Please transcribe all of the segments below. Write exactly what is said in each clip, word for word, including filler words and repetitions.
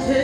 Bless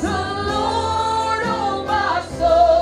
the Lord, oh my soul.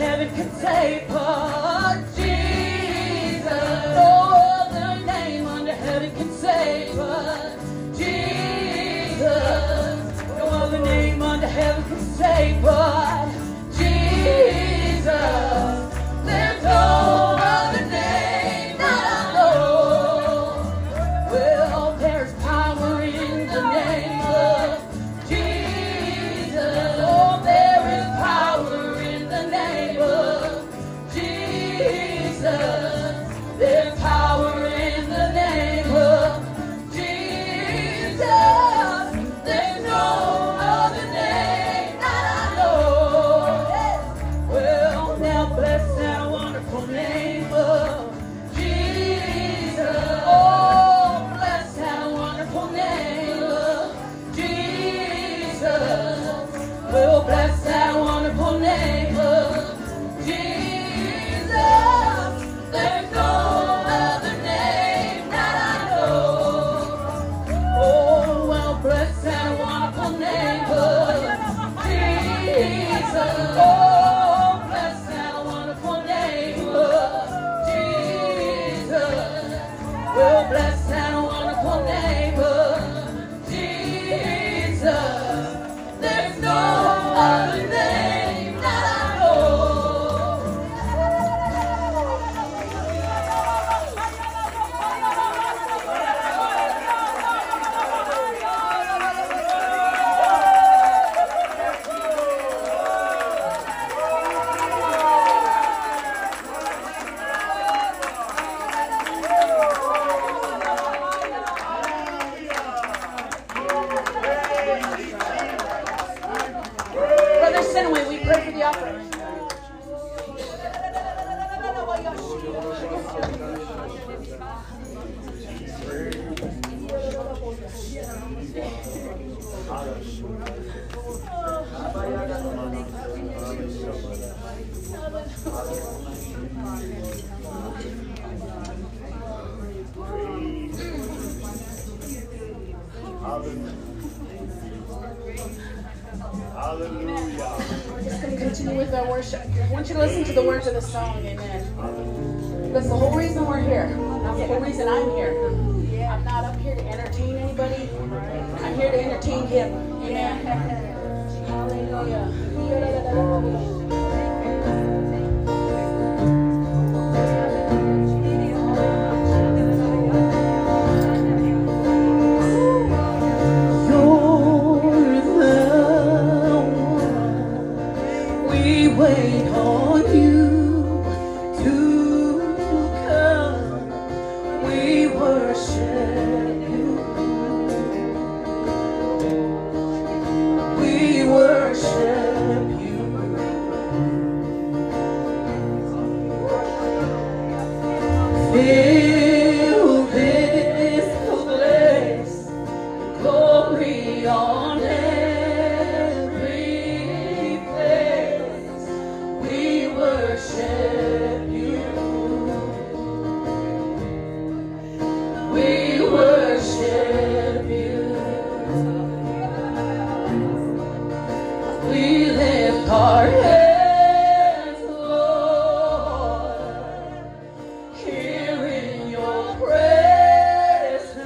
heaven can save her. Jesus, no other name under heaven can save her. Jesus, no other name under heaven can save her. Jesus, there's no other name that I know. Well, there's power in the name of Jesus. Oh, there is power in the name of Jesus. There's power in the name of Jesus. There's no other name that I know. Well, now bless that wonderful name of Jesus. Oh, bless that wonderful name of Jesus. Well, bless that wonderful name of Jesus. There's no other name that I know. Oh, well, bless that wonderful name of Jesus. Oh, bless that wonderful name of Jesus. Well, bless that wonderful name of Jesus. There's no other name that I know. Brother Sinaway, we pray for the offering. We're just going to continue with our worship. I want you to listen to the words of the song, amen. That's the whole reason we're here. That's the whole reason I'm here. I'm not up here to entertain anybody. I'm here to entertain him, amen. Hallelujah. Wait on you to come, we worship you, we worship you, fill this place, glory on earth. Our hands, Lord, here in your presence,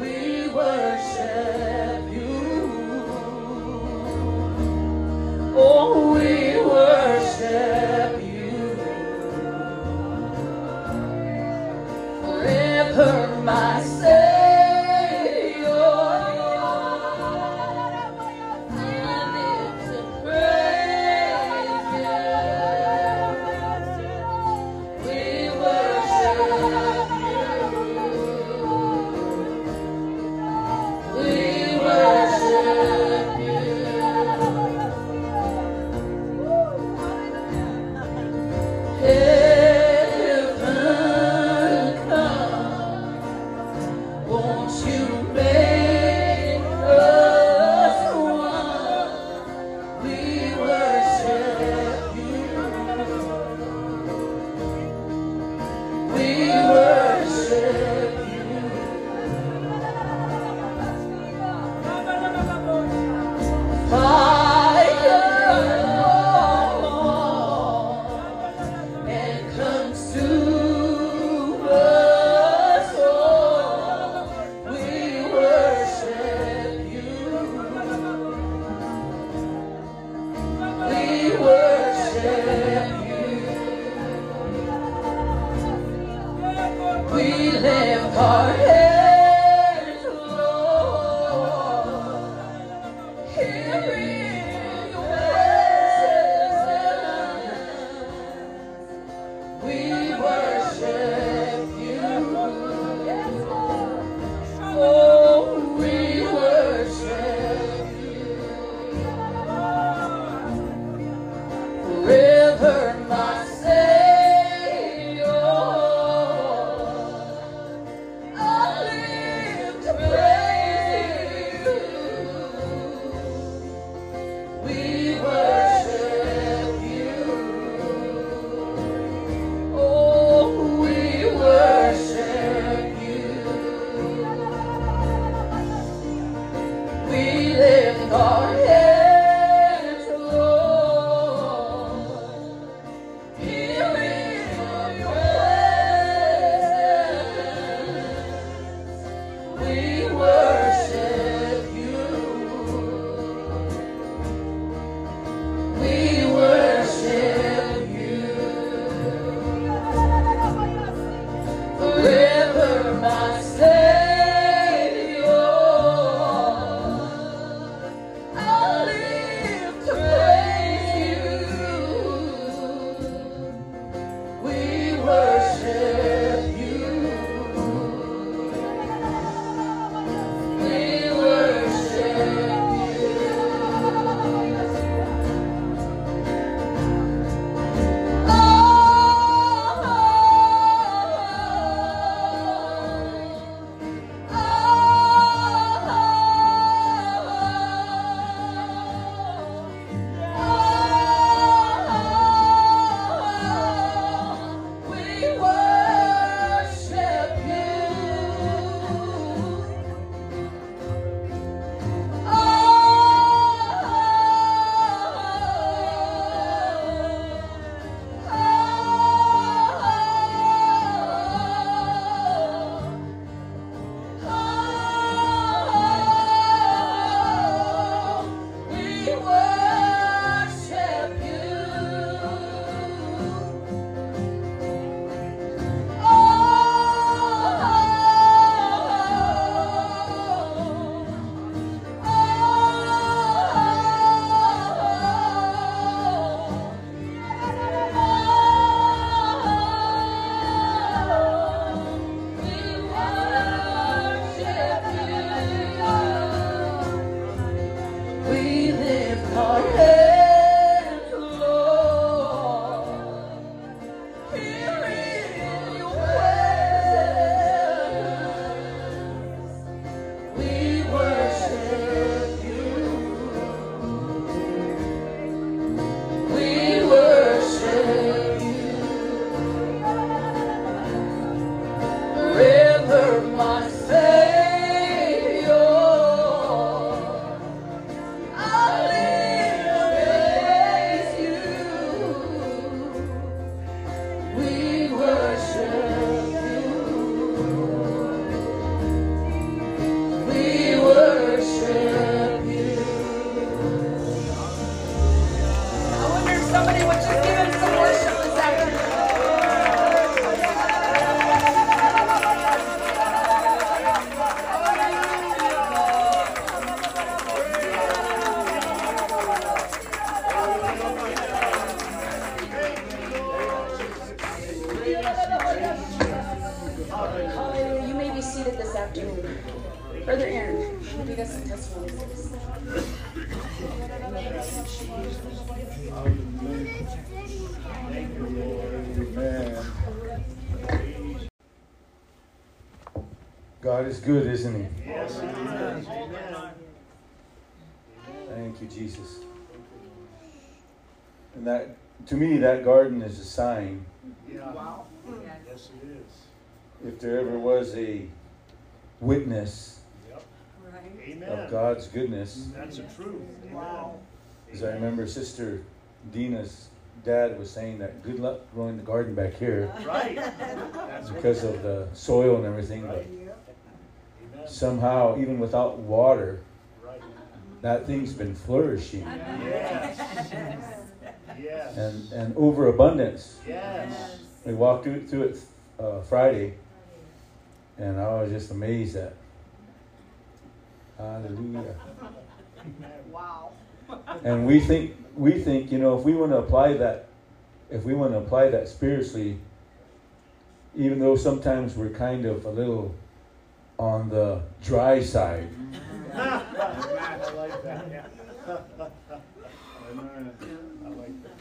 we worship you. Oh, we worship you. Forever my Savior. Good, isn't he? Yes. Thank you, Jesus. And that, to me, that garden is a sign. Yeah. Wow. Yes, it is. If there ever was a witness yep. right. of God's goodness, that's the truth. Wow. Because I remember Sister Dina's dad was saying that good luck growing the garden back here, right? Because of the soil and everything. Right. But somehow, even without water, that thing's been flourishing. Yes. Yes. And, and overabundance. Yes. We walked through, through it uh, Friday, and I was just amazed at. Hallelujah. Wow. And we think, we think, you know, if we want to apply that, if we want to apply that spiritually, even though sometimes we're kind of a little on the dry side. I like that. I like that.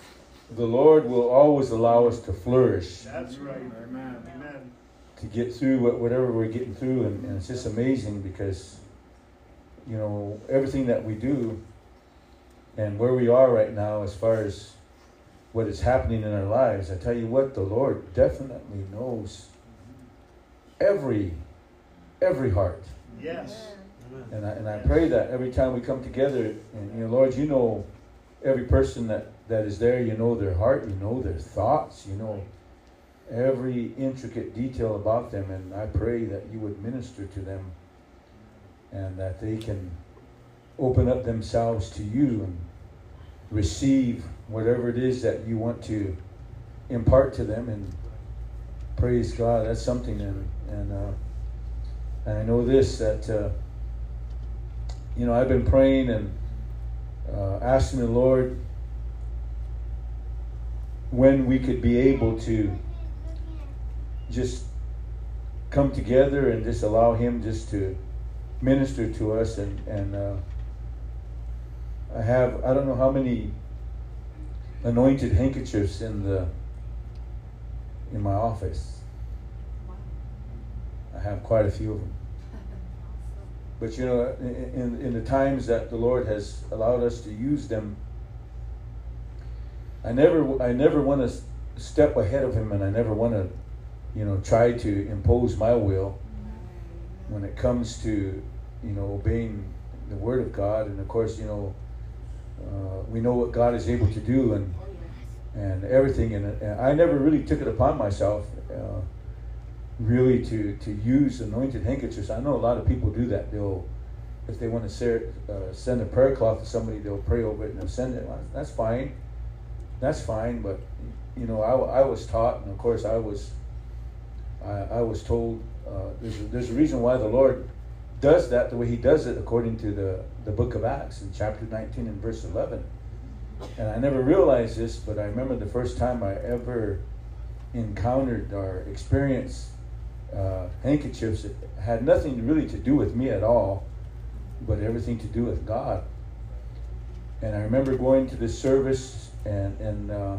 The Lord will always allow us to flourish. That's right. Amen. Amen. To get through what, whatever we're getting through, and, and it's just amazing because, you know, everything that we do and where we are right now as far as what is happening in our lives, I tell you what, the Lord definitely knows every every heart. Yes. And I, and I pray that every time we come together, and, you know, Lord, you know every person that, that is there, you know their heart, you know their thoughts, you know every intricate detail about them, and I pray that you would minister to them and that they can open up themselves to you and receive whatever it is that you want to impart to them. And praise God, that's something. And, and, uh, and I know this, that, uh, you know, I've been praying and uh, asking the Lord when we could be able to just come together and just allow him just to minister to us. And, and uh, I have, I don't know how many anointed handkerchiefs in the in my office. I have quite a few of them. But you know, in, in the times that the Lord has allowed us to use them, I never I never want to step ahead of him, and I never want to, you know, try to impose my will when it comes to, you know, obeying the Word of God. And of course, you know, uh, we know what God is able to do, and and everything. And, and I never really took it upon myself, uh, really, to, to use anointed handkerchiefs. I know a lot of people do that. They'll, if they want to ser- uh, send a prayer cloth to somebody, they'll pray over it and they'll send it. Well, that's fine. That's fine. But you know, I, I was taught, and of course, I was I, I was told. Uh, there's, a, there's a reason why the Lord does that the way he does it, according to the, the book of Acts in chapter nineteen and verse eleven. And I never realized this, but I remember the first time I ever encountered or experienced uh, handkerchiefs. It had nothing really to do with me at all, but everything to do with God. And I remember going to this service, and, and uh,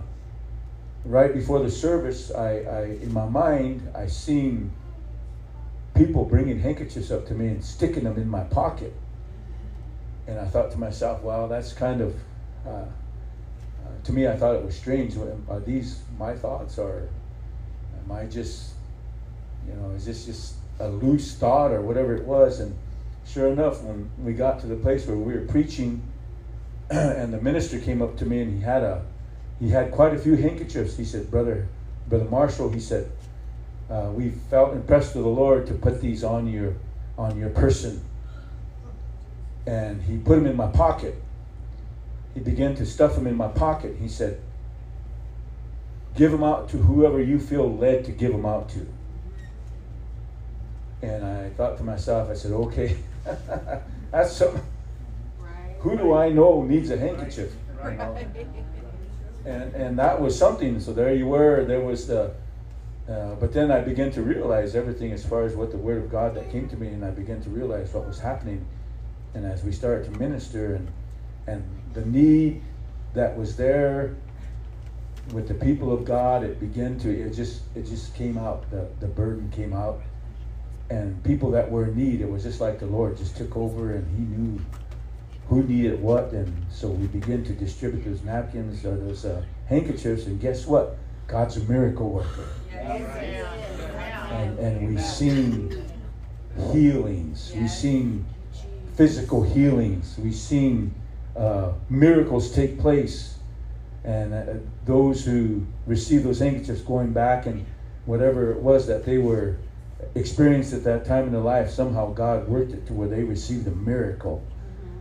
right before the service, I, I in my mind, I seen people bringing handkerchiefs up to me and sticking them in my pocket. And I thought to myself, wow, that's kind of, uh, uh, to me, I thought it was strange. Are these my thoughts, or am I just, you know, is this just a loose thought or whatever it was? And sure enough, when we got to the place where we were preaching and the minister came up to me, and he had a, he had quite a few handkerchiefs. He said, Brother, Brother Marshall, he said, Uh, we felt impressed with the Lord to put these on your on your person. And he put them in my pocket. He began to stuff them in my pocket. He said, give them out to whoever you feel led to give them out to. And I thought to myself, I said, okay, that's something. Right. Who do I know needs a handkerchief? Right. You know? Right. And and that was something. So there you were. There was the Uh, but then I began to realize everything as far as what the Word of God that came to me, and I began to realize what was happening. And as we started to minister, and and the need that was there with the people of God, it began to, it just it just came out, the, the burden came out. And people that were in need, it was just like the Lord just took over, and he knew who needed what. And so we began to distribute those napkins or those uh, handkerchiefs, and guess what? God's a miracle worker. And, and we've seen healings. We've seen physical healings. We've seen uh, miracles take place. And uh, those who received those handkerchiefs going back and whatever it was that they were experienced at that time in their life, somehow God worked it to where they received a miracle.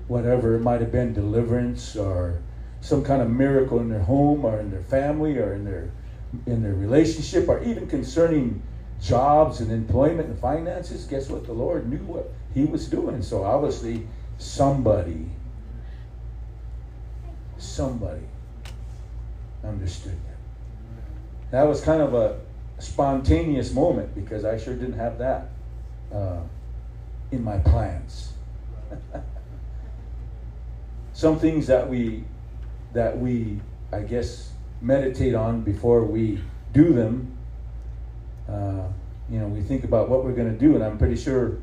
Whatever it might have been, deliverance or some kind of miracle in their home or in their family or in their in their relationship, or even concerning jobs and employment and finances. Guess what? The Lord knew what he was doing. So obviously somebody somebody understood them. That was kind of a spontaneous moment because I sure didn't have that uh, in my plans. Some things that we that we I guess meditate on before we do them. Uh, you know, we think about what we're going to do, and I'm pretty sure,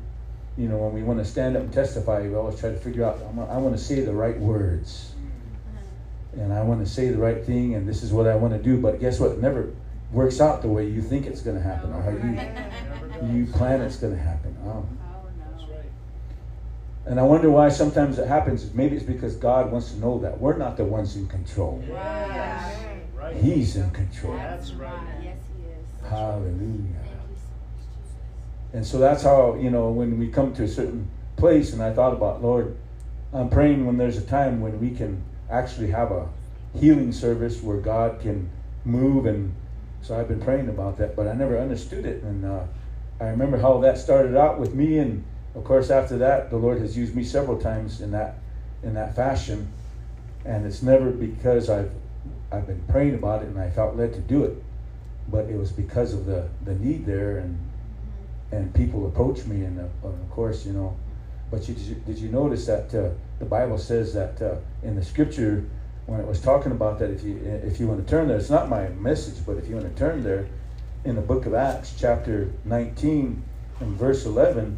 you know, when we want to stand up and testify, we always try to figure out, I want to say the right words, and I want to say the right thing, and this is what I want to do. But guess what? It never works out the way you think it's going to happen, or how you you plan it's going to happen. Oh. And I wonder why sometimes it happens. Maybe it's because God wants to know that we're not the ones in control. Yes. He's in control. That's right. Yes, He is. Hallelujah. And so that's how, you know, when we come to a certain place, and I thought about, Lord, I'm praying when there's a time when we can actually have a healing service where God can move. And so I've been praying about that, but I never understood it. And uh, I remember how that started out with me, and of course, after that, the Lord has used me several times in that in that fashion, and it's never because I've I've been praying about it and I felt led to do it, but it was because of the, the need there, and and people approached me, and, uh, and of course, you know. But you, did you, did you notice that uh, the Bible says that uh, in the Scripture, when it was talking about that, if you if you want to turn there, it's not my message, but if you want to turn there, in the book of Acts, chapter nineteen, and verse eleven.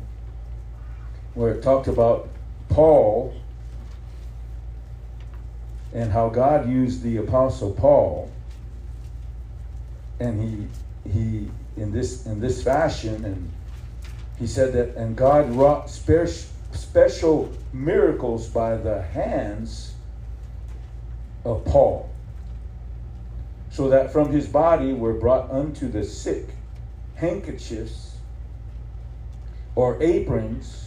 Where it talked about Paul and how God used the Apostle Paul, and he he in this in this fashion, and he said that, and God wrought spe- special miracles by the hands of Paul, so that from his body were brought unto the sick handkerchiefs or aprons,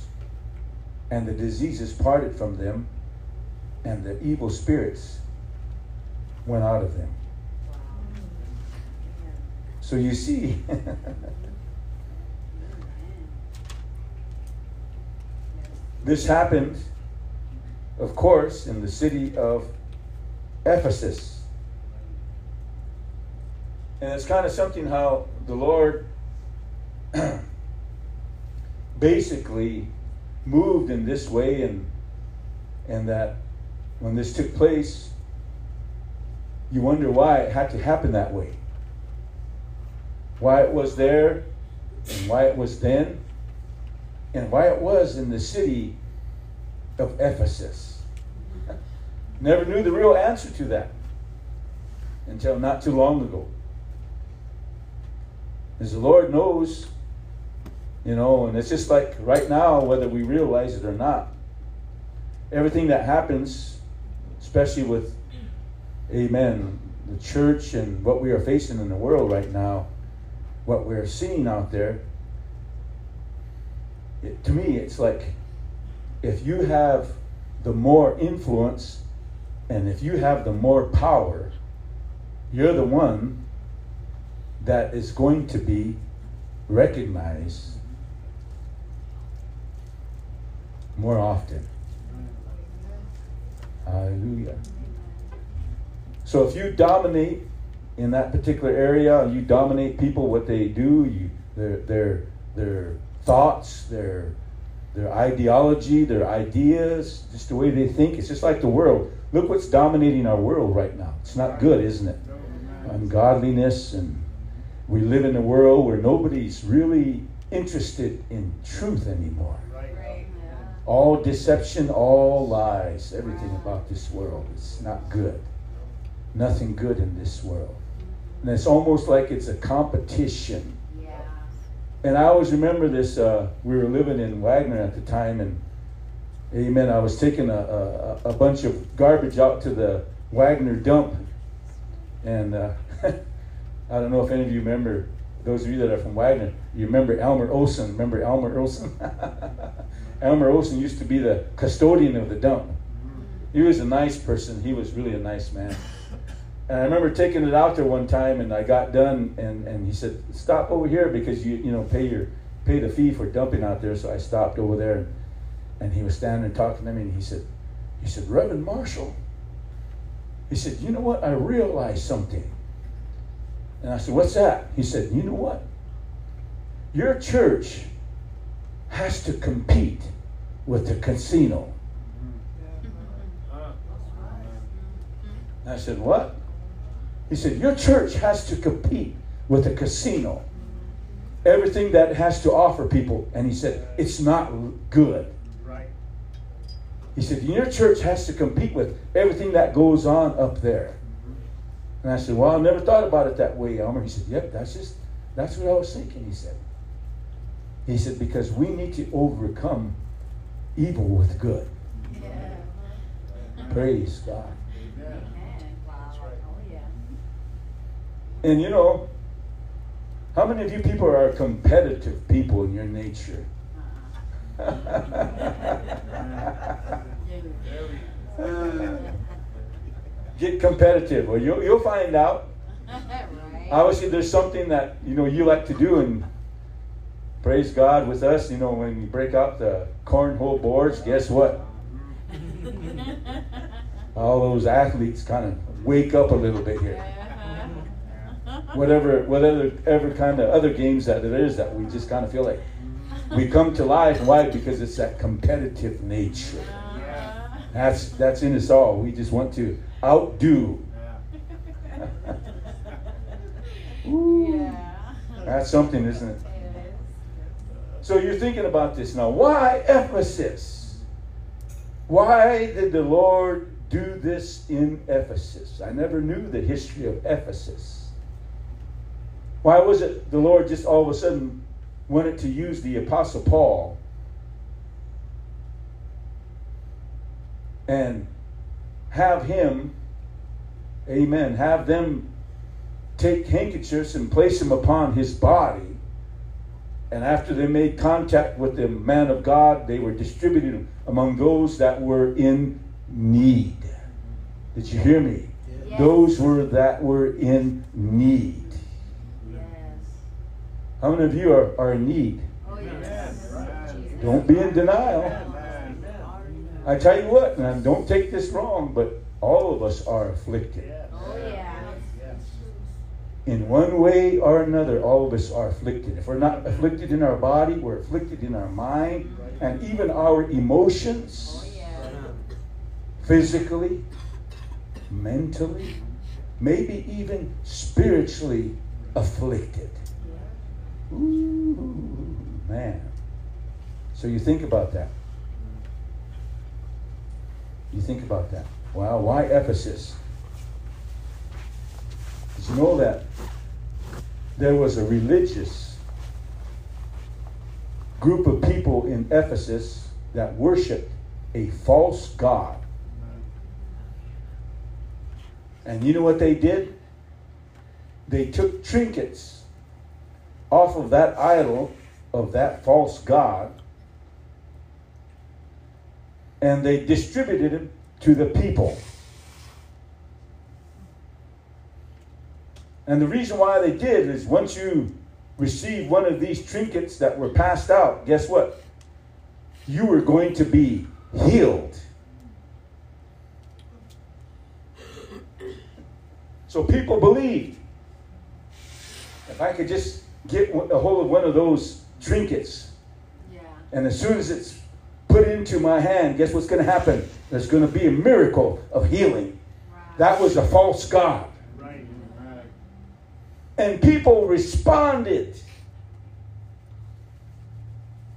and the diseases parted from them, and the evil spirits went out of them. Wow. So you see, this happened, of course, in the city of Ephesus. And it's kind of something how the Lord basically moved in this way, and and that when this took place, you wonder why it had to happen that way, why it was there, and why it was then, and why it was in the city of Ephesus. Never knew the real answer to that until not too long ago. As the Lord knows, you know, and it's just like right now, whether we realize it or not, everything that happens, especially with, amen, the church and what we are facing in the world right now, what we're seeing out there, it, to me, it's like if you have the more influence and if you have the more power, you're the one that is going to be recognized more often. Hallelujah. So if you dominate in that particular area, you dominate people, what they do, you, their their their thoughts, their their ideology, their ideas, just the way they think. It's just like the world. Look what's dominating our world right now. It's not good, isn't it? Ungodliness, and we live in a world where nobody's really interested in truth anymore. All deception, all lies, everything about this world is not good. Nothing good in this world. And it's almost like it's a competition. Yeah. And I always remember this, uh, we were living in Wagner at the time, and amen, I was taking a, a, a bunch of garbage out to the Wagner dump, and uh, I don't know if any of you remember, those of you that are from Wagner, you remember Elmer Olsen, remember Elmer Olsen? Elmer Olsen used to be the custodian of the dump. He was a nice person. He was really a nice man. And I remember taking it out there one time, and I got done, and, and he said, "Stop over here because you you know pay your pay the fee for dumping out there." So I stopped over there, and, and he was standing and talking to me, and he said, he said, "Reverend Marshall, He said, you know what? I realized something. And I said, what's that? He said, you know what? Your church has to compete with the casino. And I said, what? He said, your church has to compete with the casino. Everything that has to offer people. And he said, it's not good. Right. He said, your church has to compete with everything that goes on up there. And I said, well, I never thought about it that way, Elmer. He said, yep, that's just, that's what I was thinking, he said. He said, because we need to overcome evil with good. Yeah. Praise God. Amen. Wow. Oh, yeah. And you know, how many of you people are competitive people in your nature? Get competitive, or you'll, you'll find out. Right. Obviously, there's something that, you know, you like to do, and praise God with us, you know, when you break out the cornhole boards, guess what? All those athletes kind of wake up a little bit here. Whatever, whatever ever kind of other games that it is that we just kind of feel like we come to life. Why? Because it's that competitive nature. That's, that's in us all. We just want to outdo. Ooh, that's something, isn't it? So you're thinking about this now. Why Ephesus? Why did the Lord do this in Ephesus? I never knew the history of Ephesus. Why was it the Lord just all of a sudden wanted to use the Apostle Paul and have him, amen, have them take handkerchiefs and place them upon his body? And after they made contact with the man of God, they were distributed among those that were in need. Did you hear me? Yes. Those were that were in need. Yes. How many of you are, are in need? Oh, yes. Don't be in denial. Amen. I tell you what, and don't take this wrong, but all of us are afflicted. Oh, yeah. In one way or another, all of us are afflicted. If we're not afflicted in our body, we're afflicted in our mind and even our emotions. Oh, yeah. Physically, mentally, maybe even spiritually afflicted. Ooh, man. So you think about that. You think about that. Wow, why Ephesus? You know that there was a religious group of people in Ephesus that worshipped a false god. And you know what they did? They took trinkets off of that idol of that false god, and they distributed them to the people. And the reason why they did is once you received one of these trinkets that were passed out, guess what? You were going to be healed. So people believed, if I could just get a hold of one of those trinkets, yeah, and as soon as it's put into my hand, guess what's going to happen? There's going to be a miracle of healing. Right. That was a false god. And people responded.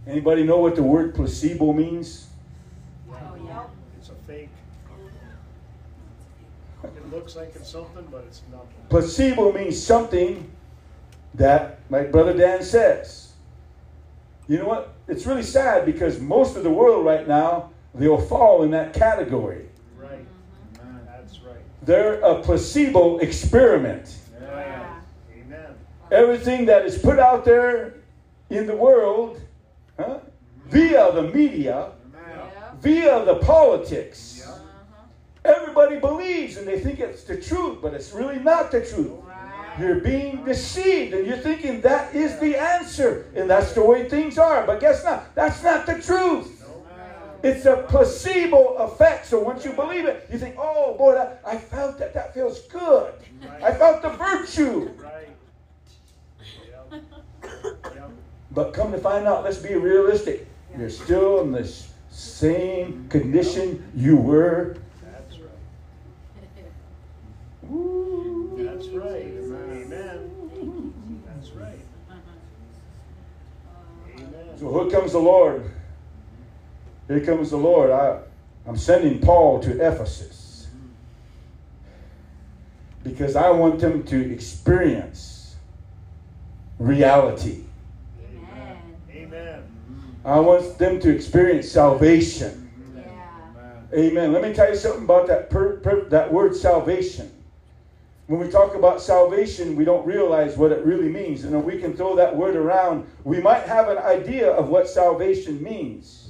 Anybody know what the word placebo means? Oh, yeah. It's a fake. It looks like it's something, but it's not. Placebo means something that, like Brother Dan says. You know what? It's really sad because most of the world right now, they'll fall in that category. Right. Mm-hmm. That's right. They're a placebo experiment. Everything that is put out there in the world, huh, via the media, yeah, via the politics, yeah, everybody believes and they think it's the truth, but it's really not the truth. Right. You're being deceived and you're thinking that is the answer and that's the way things are. But guess not, that's not the truth. No. It's a placebo effect. So once you believe it, you think, oh, boy, that, I felt that. That feels good. Right. I felt the virtue. Right. Yep. Yep. But come to find out, let's be realistic. Yeah. You're still in the same condition you were. That's right. Ooh. That's right. Amen. That's right. Amen. So here comes the Lord. Here comes the Lord. I, I'm sending Paul to Ephesus because I want them to experience reality. Amen. Amen. I want them to experience salvation. Yeah. Amen. Let me tell you something about that per, per, that word salvation. When we talk about salvation, we don't realize what it really means. And if we can throw that word around, we might have an idea of what salvation means.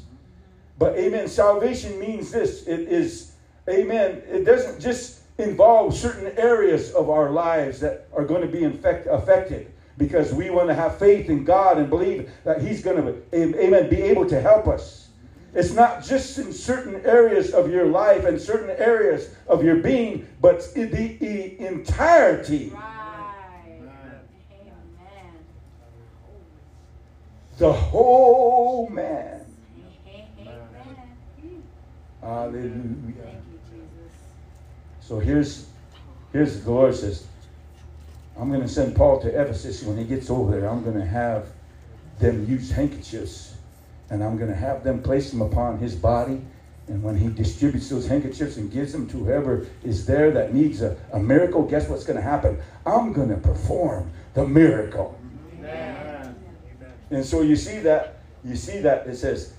But, amen, salvation means this. It is, amen, it doesn't just involve certain areas of our lives that are going to be infect, affected because we want to have faith in God and believe that He's going to, amen, be able to help us. It's not just in certain areas of your life and certain areas of your being, but in the, the entirety. Right. Amen. Amen. The whole man. Hallelujah. Thank you, Jesus. So here's, here's the Lord says, I'm going to send Paul to Ephesus. When he gets over there, I'm going to have them use handkerchiefs, and I'm going to have them place them upon his body. And when he distributes those handkerchiefs and gives them to whoever is there that needs a, a miracle, guess what's going to happen? I'm going to perform the miracle. Amen. And so you see that, you see that it says,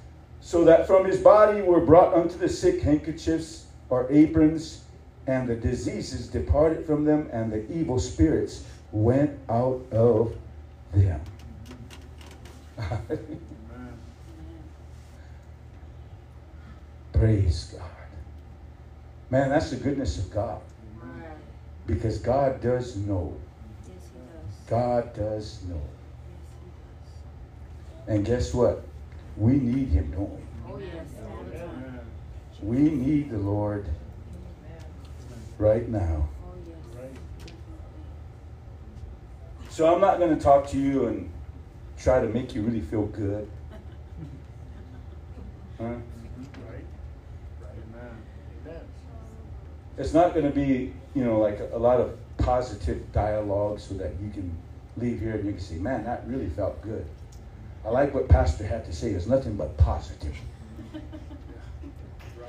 so that from his body were brought unto the sick handkerchiefs or aprons, and the diseases departed from them, and the evil spirits went out of them. Praise God. Man, that's the goodness of God. Because God does know. God does know. And guess what? We need Him, don't we? Oh, yes. Amen. We need the Lord right now. Oh, yes. So I'm not going to talk to you and try to make you really feel good. Huh? Right. Right. Amen. It's not going to be, you know, like a, a lot of positive dialogue so that you can leave here and you can say, man, that really felt good. I like what Pastor had to say. It's nothing but positive.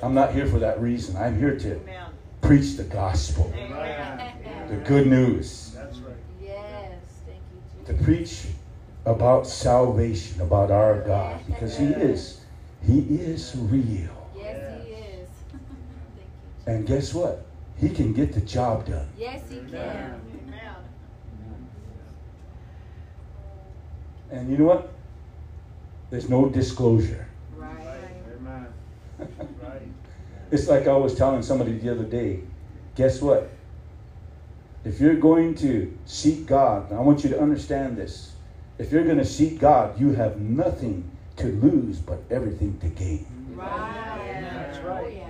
I'm not here for that reason. I'm here to Amen. Preach the gospel. Amen. The good news. That's right. Yes. Thank you, Jesus. To preach about salvation, about our God. Because He is. He is real. Yes, He is. Thank you. And guess what? He can get the job done. Yes, He can. Amen. And you know what? There's no disclosure. Right. Right. It's like I was telling somebody the other day, guess what? If you're going to seek God, and I want you to understand this. If you're going to seek God, you have nothing to lose but everything to gain. Right. That's right.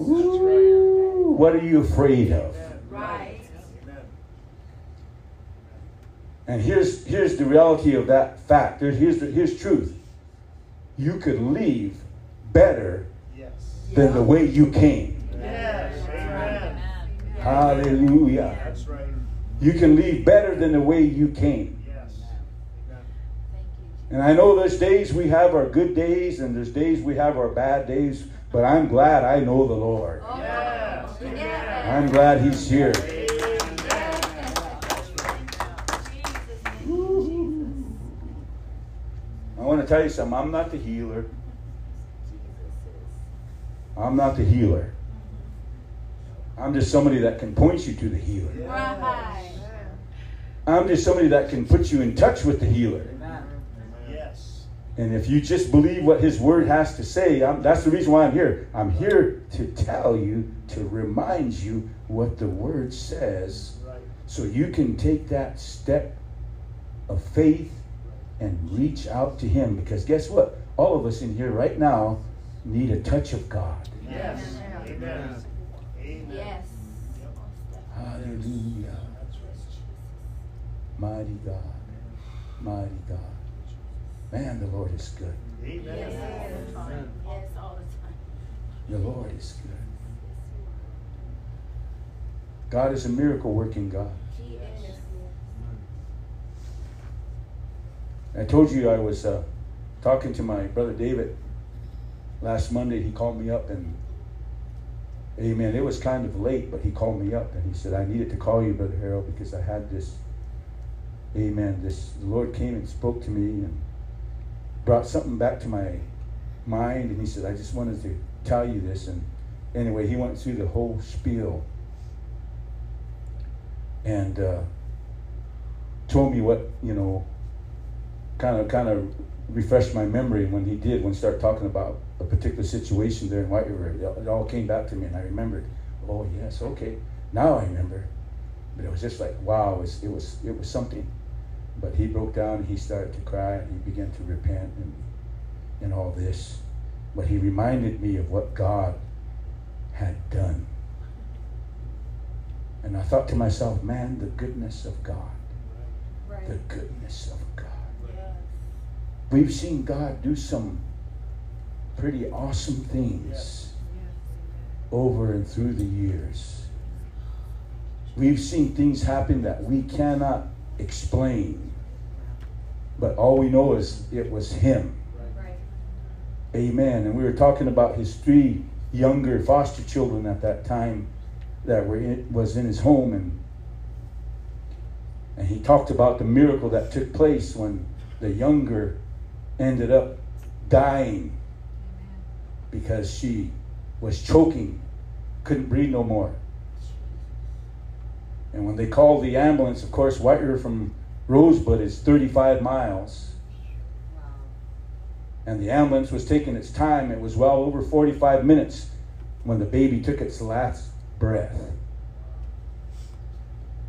Ooh, what are you afraid of? Right. And here's here's the reality of that fact. There's, here's the, here's truth. You could leave better yes. than the way you came. Yes. Amen. Hallelujah. That's right. You can leave better than the way you came. Yes. And I know there's days we have our good days and there's days we have our bad days, but I'm glad I know the Lord. Yes. Yes. I'm glad He's here. I want to tell you something. I'm not the healer. I'm not the healer. I'm just somebody that can point you to the healer. Yes. I'm just somebody that can put you in touch with the healer. Yes. And if you just believe what His Word has to say, I'm, that's the reason why I'm here. I'm here to tell you, to remind you what the Word says, so you can take that step of faith and reach out to Him. Because guess what? all of us in here right now need a touch of God. Yes. Amen. Amen. Yes. Hallelujah. Mighty God. Mighty God. Man, the Lord is good. Amen. Yes, all the time. Yes, all the time. Your Lord is good. God is a miracle-working God. He is. I told you I was uh, talking to my brother David last Monday. He called me up and, amen, it was kind of late, but he called me up and he said, I needed to call you, Brother Harold, because I had this, amen, this, the Lord came and spoke to me and brought something back to my mind. And he said, I just wanted to tell you this. And anyway, he went through the whole spiel and uh, told me what, you know, kind of kind of refreshed my memory when he did, when he started talking about a particular situation there in White River. It all came back to me and I remembered, oh yes, okay, now I remember. But it was just like, wow, it was, it was, it was something. But he broke down, he started to cry, and he began to repent and, and all this. But he reminded me of what God had done. And I thought to myself, man, the goodness of God. Right. The goodness of God. We've seen God do some pretty awesome things over and through the years. We've seen things happen that we cannot explain. But all we know is it was Him. Right. Amen. And we were talking about His three younger foster children at that time that were in, was in His home. And, and He talked about the miracle that took place when the younger ended up dying because she was choking, couldn't breathe no more. And when they called the ambulance, of course, White River from Rosebud is thirty-five miles. Wow. And the ambulance was taking its time. It was well over forty-five minutes when the baby took its last breath.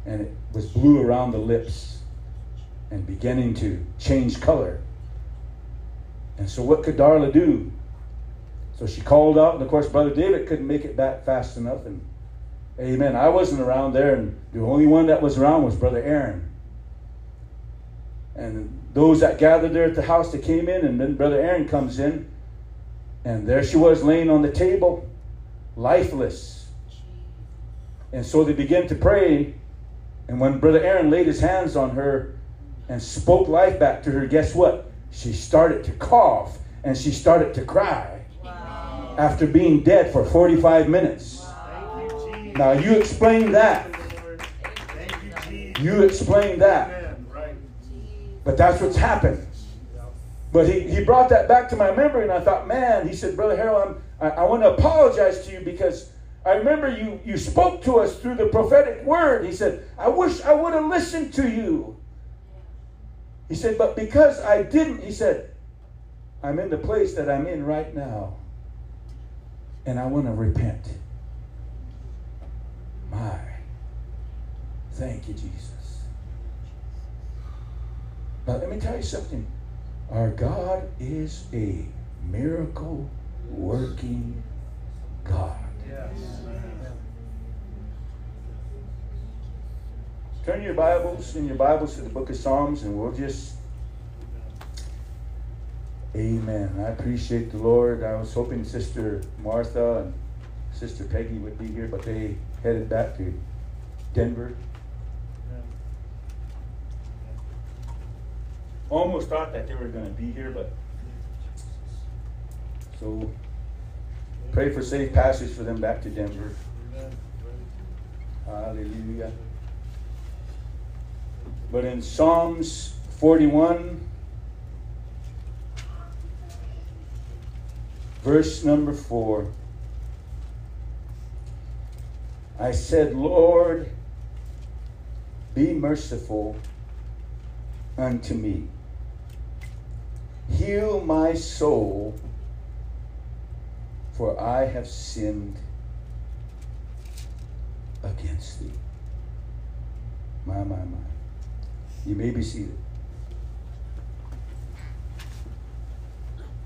And it was blue around the lips and beginning to change color. And so what could Darla do? So she called out, and of course, Brother David couldn't make it back fast enough. And amen, I wasn't around there, and the only one that was around was Brother Aaron. And those that gathered there at the house, that came in, and then Brother Aaron comes in, and there she was laying on the table, lifeless. And so they began to pray, and when Brother Aaron laid his hands on her and spoke life back to her, guess what? She started to cough, and she started to cry. Wow. After being dead for forty-five minutes. Wow. Now, you explain that. You explain that. But that's what's happened. But he, he brought that back to my memory, and I thought, man, he said, Brother Harold, I'm, I, I want to apologize to you because I remember you, you spoke to us through the prophetic word. He said, I wish I would have listened to you. He said, but because I didn't, he said, I'm in the place that I'm in right now. And I want to repent. My. Thank you, Jesus. Now, let me tell you something. Our God is a miracle-working God. Yes. Turn your Bibles in your Bibles to the book of Psalms, and we'll just, amen. I appreciate the Lord. I was hoping Sister Martha and Sister Peggy would be here, but they headed back to Denver. Almost thought that they were going to be here, but so pray for safe passage for them back to Denver. Hallelujah. But in Psalms forty-one, verse number four, I said, Lord, be merciful unto me. Heal my soul, for I have sinned against thee. My, my, my. You may be seated.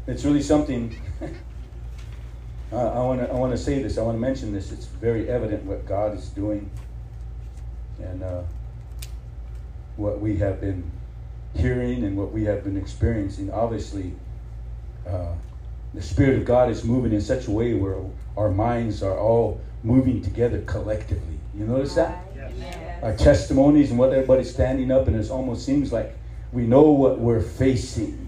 It's really something. I, I want to I want to say this. I want to mention this. It's very evident what God is doing, and uh, what we have been hearing and what we have been experiencing. Obviously, uh, the Spirit of God is moving in such a way where our minds are all moving together collectively. You notice that? Yes. Our testimonies and what everybody's standing up, and it almost seems like we know what we're facing.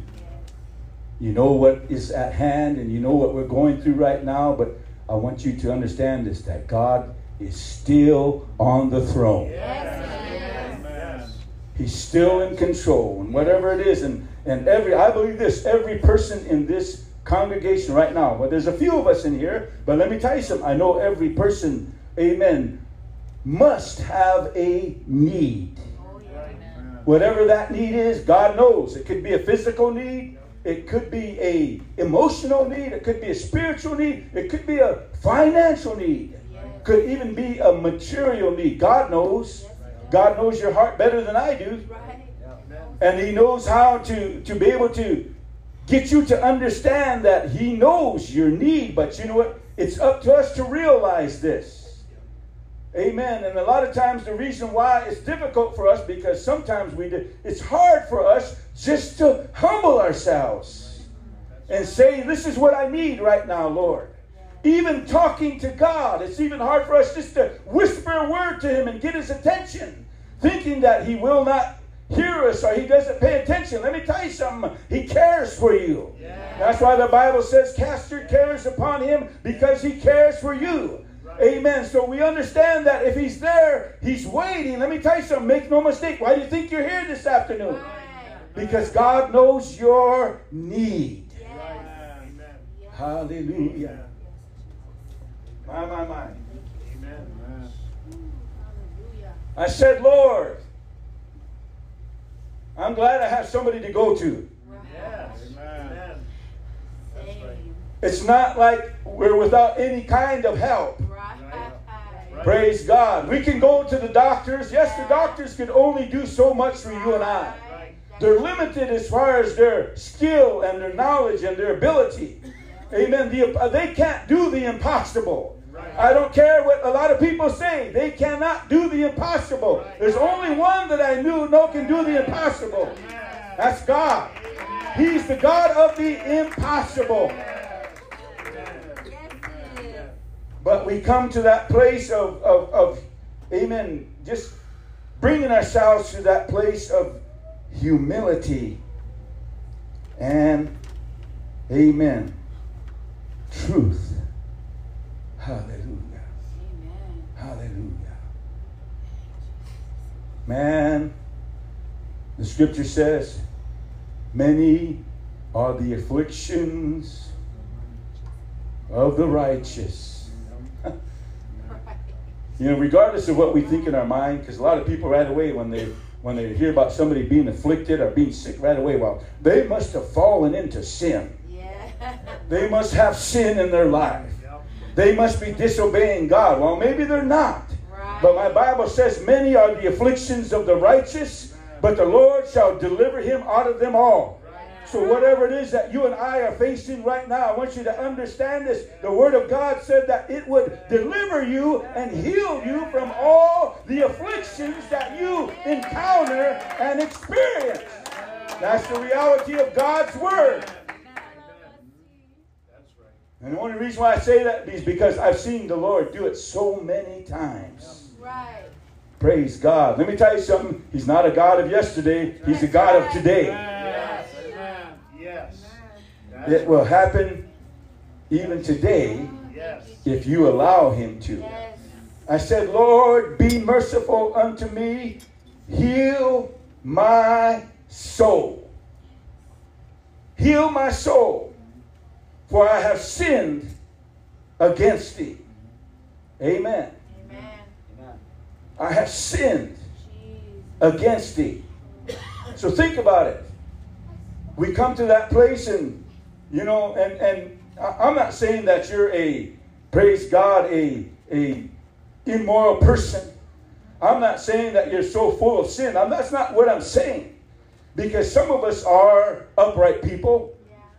You know what is at hand, and you know what we're going through right now, but I want you to understand this, that God is still on the throne. Yes. Yes. He's still in control, and whatever it is, and, and every I believe this, every person in this congregation right now, well, there's a few of us in here, but let me tell you something, I know every person, amen, must have a need. Oh, yeah. Whatever that need is, God knows. It could be a physical need. It could be a emotional need. It could be a spiritual need. It could be a financial need. Yes. Could even be a material need. God knows. Yes. God knows your heart better than I do. Right. And He knows how to, to be able to get you to understand that He knows your need. But you know what? It's up to us to realize this. Amen. And a lot of times the reason why it's difficult for us, because sometimes we do, it's hard for us just to humble ourselves and say, this is what I need right now, Lord. Even talking to God, it's even hard for us just to whisper a word to Him and get His attention, thinking that He will not hear us or He doesn't pay attention. Let me tell you something. He cares for you. Yeah. That's why the Bible says, cast your cares upon Him, because He cares for you. Amen. So we understand that if He's there, He's waiting. Let me tell you something. Make no mistake. Why do you think you're here this afternoon? Because God knows your need. Yes. Yes. Hallelujah. Yes. My, my, my. Amen. I said, Lord, I'm glad I have somebody to go to. Yes. Amen. That's right. It's not like we're without any kind of help. Praise God. We can go to the doctors. Yes, the doctors can only do so much for you and I. They're limited as far as their skill and their knowledge and their ability. Amen. The, they can't do the impossible. I don't care what a lot of people say. They cannot do the impossible. There's only one that I knew no can do the impossible. That's God. He's the God of the impossible. But we come to that place of, of, of, amen, just bringing ourselves to that place of humility and, amen, truth. Hallelujah. Amen. Hallelujah. Man, the scripture says, many are the afflictions of the righteous. You know, regardless of what we think in our mind, because a lot of people right away, when they when they hear about somebody being afflicted or being sick, right away, well, they must have fallen into sin. Yeah. They must have sin in their life. They must be disobeying God. Well, maybe they're not. Right. But my Bible says, many are the afflictions of the righteous, but the Lord shall deliver him out of them all. So whatever it is that you and I are facing right now, I want you to understand this. The Word of God said that it would deliver you and heal you from all the afflictions that you encounter and experience. That's the reality of God's Word. And the only reason why I say that is because I've seen the Lord do it so many times. Right. Praise God. Let me tell you something. He's not a God of yesterday. He's a God of today. It will happen even today if you allow Him to. I said, Lord, be merciful unto me. Heal my soul. Heal my soul, for I have sinned against Thee. Amen. Amen. I have sinned against Thee. So think about it. We come to that place and You know, and, and I'm not saying that you're a, praise God, a, a immoral person. I'm not saying that you're so full of sin. I'm, that's not what I'm saying. Because some of us are upright people.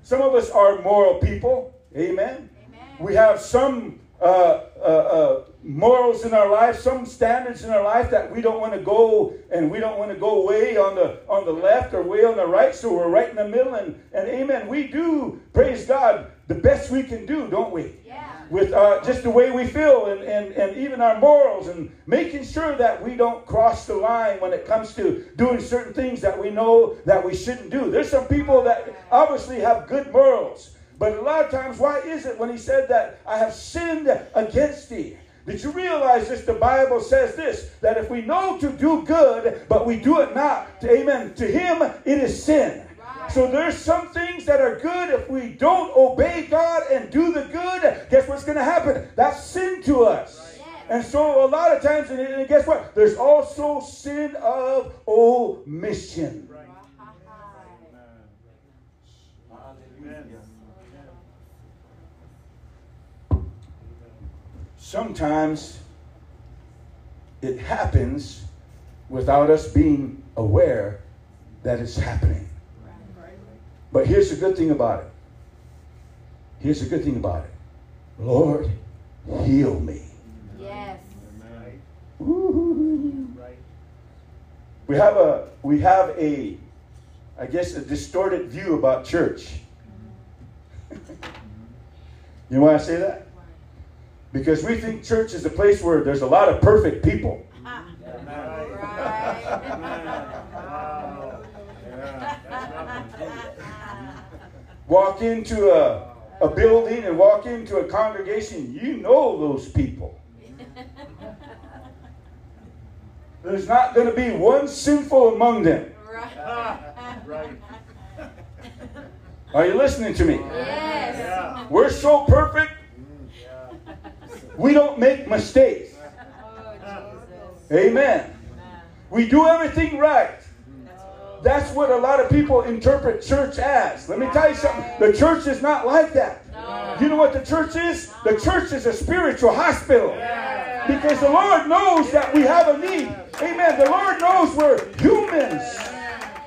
Some of us are moral people. Amen. Amen. We have some uh, uh, uh, morals in our life, some standards in our life that we don't want to go, and we don't want to go way on the on the left or way on the right. So we're right in the middle. And, and amen. We do, praise God, the best we can do, don't we? Yeah. With uh, just the way we feel, and, and, and even our morals, and making sure that we don't cross the line when it comes to doing certain things that we know that we shouldn't do. There's some people that obviously have good morals. But a lot of times, why is it when he said that, I have sinned against thee? Did you realize this? The Bible says this, that if we know to do good, but we do it not, amen, to him it is sin. So there's some things that are good. If we don't obey God and do the good, guess what's going to happen? That's sin to us. And so a lot of times, and guess what? There's also sin of omission. Sometimes it happens without us being aware that it's happening. But here's the good thing about it. Here's the good thing about it. Lord, heal me. Yes. Woo-hoo. We have a, we have a, I guess, a distorted view about church. You know why I say that? Because we think church is a place where there's a lot of perfect people. Walk into a, a building and walk into a congregation, you know those people. There's not going to be one sinful among them. Right. Are you listening to me? Yes. Yeah. We're so perfect, we don't make mistakes. Oh, Jesus. Amen. Amen. We do everything right. That's what a lot of people interpret church as. Let me tell you something. The church is not like that. No. You know what the church is? No. The church is a spiritual hospital. Yeah. Because the Lord knows that we have a need. Amen. The Lord knows we're humans. Yeah.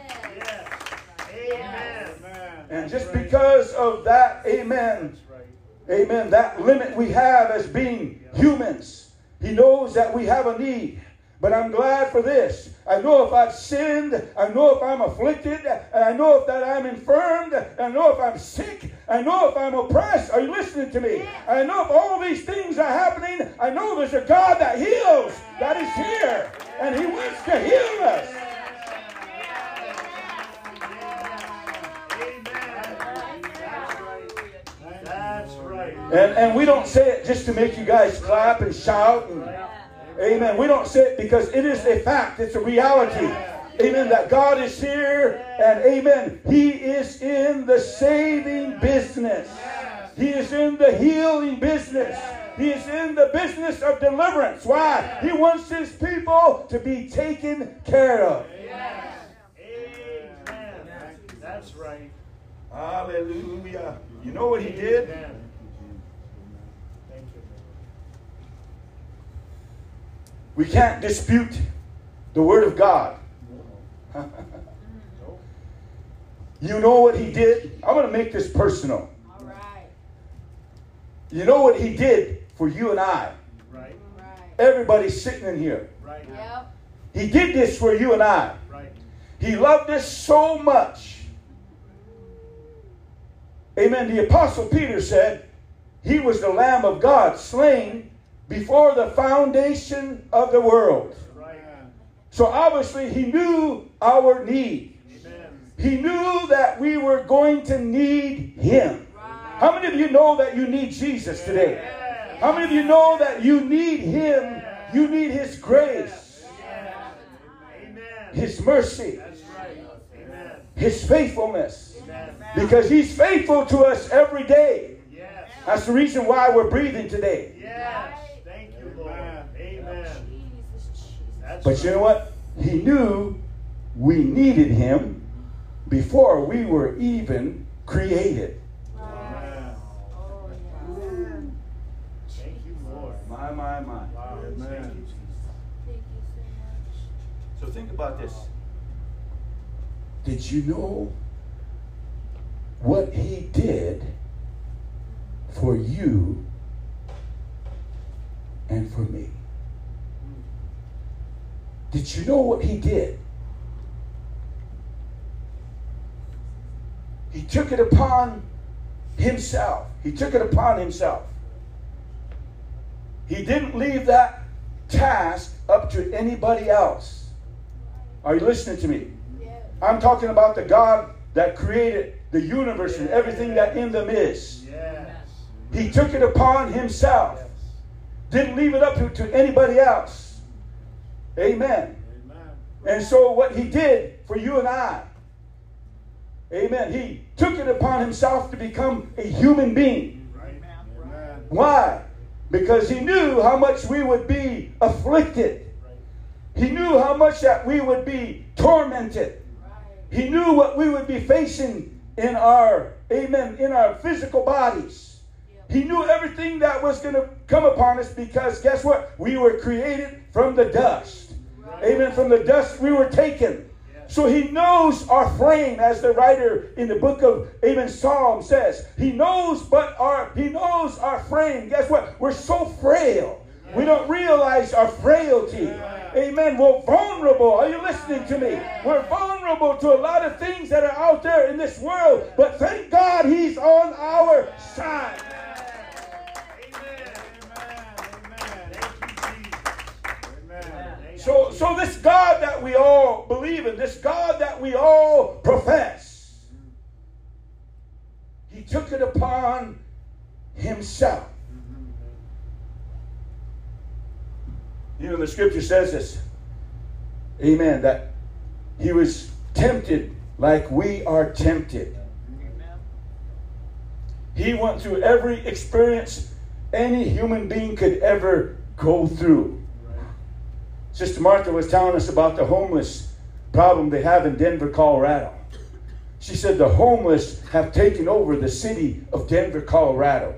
Yeah. Amen. And just because of that, amen, amen, that limit we have as being humans, he knows that we have a need. But I'm glad for this. I know if I've sinned, I know if I'm afflicted, and I know if that I'm infirmed, and I know if I'm sick, I know if I'm oppressed. Are you listening to me? Yeah. I know if all these things are happening, I know there's a God that heals, that is here, and he wants to heal us. Amen. That's right. And, and we don't say it just to make you guys clap and shout and... Amen. We don't say it because it is a fact. It's a reality. Amen. That God is here. And amen. He is in the saving business. He is in the healing business. He is in the business of deliverance. Why? He wants his people to be taken care of. Amen. That's right. Hallelujah. You know what he did? We can't dispute the word of God. You know what he did? I'm going to make this personal. All right. You know what he did for you and I? Right. Everybody sitting in here. Right. Yep. He did this for you and I. Right. He loved us so much. Amen. The Apostle Peter said, he was the Lamb of God slain before the foundation of the world. So obviously he knew our need. Amen. He knew that we were going to need him. Right. How many of you know that you need Jesus today? Yeah. How many of you know that you need him? Yeah. You need his grace. Yeah. Yeah. His mercy. That's right. Amen. His faithfulness. Amen. Because he's faithful to us every day. Yeah. That's the reason why we're breathing today. Yeah. But you know what? He knew we needed him before we were even created. Wow. Oh, yeah. Thank you, Lord. My, my, my. Wow. Amen. Thank you, Jesus. Thank you so much. So think about this. Did you know what he did for you and for me. Did you know what he did? He took it upon himself. He took it upon himself. He didn't leave that task up to anybody else. Are you listening to me? Yeah. I'm talking about the God that created the universe yeah. and everything that in them is. Yes. He took it upon himself. Yes. Didn't leave it up to, to anybody else. Amen. Amen. And so what he did for you and I, amen, he took it upon himself to become a human being. Right. Right. Why? Because he knew how much we would be afflicted. He knew how much that we would be tormented. He knew what we would be facing in our, amen, in our physical bodies. He knew everything that was going to come upon us because guess what? We were created from the dust. Amen. From the dust we were taken. So he knows our frame, as the writer in the book of Amen Psalm says. He knows, but our he knows our frame. Guess what? We're so frail. Yeah. We don't realize our frailty. Yeah. Amen. We're vulnerable. Are you listening to me? Yeah. We're vulnerable to a lot of things that are out there in this world. Yeah. But thank God he's on our yeah. side. So, so this God that we all believe in, this God that we all profess, he took it upon himself. You know, the scripture says this, amen, that he was tempted like we are tempted. He went through every experience any human being could ever go through. Sister Martha was telling us about the homeless problem they have in Denver, Colorado. She said the homeless have taken over the city of Denver, Colorado.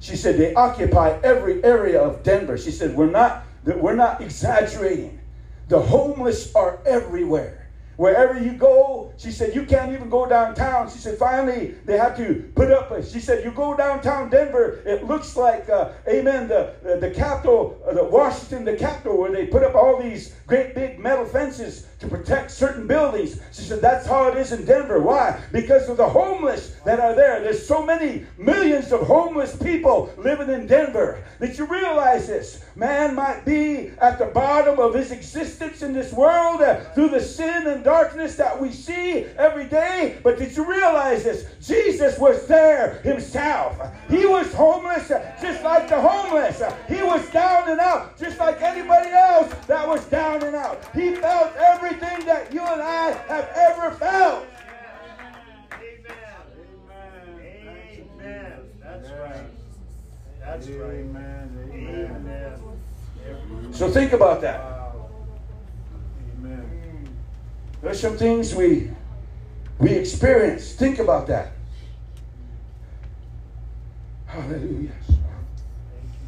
She said they occupy every area of Denver. She said we're not, we're not exaggerating. The homeless are everywhere. Wherever you go, she said you can't even go downtown. She said finally they have to put up a, she said you go downtown Denver, it looks like uh, amen the the, the capital, uh, the Washington, the capital, where they put up all these great big metal fences to protect certain buildings. She said that's how it is in Denver. Why? Because of the homeless that are there. There's so many millions of homeless people living in Denver. Did you realize this? Man might be at the bottom of his existence in this world uh, through the sin and darkness that we see every day. But did you realize this? Jesus was there himself. He was homeless just like the homeless. He was down and out just like anybody else that was down and out. He felt everything that you and I have ever felt. Amen. Amen. That's right. That's right. Amen. Amen. So think about that. There's some things we we experience. Think about that. Hallelujah. Thank you,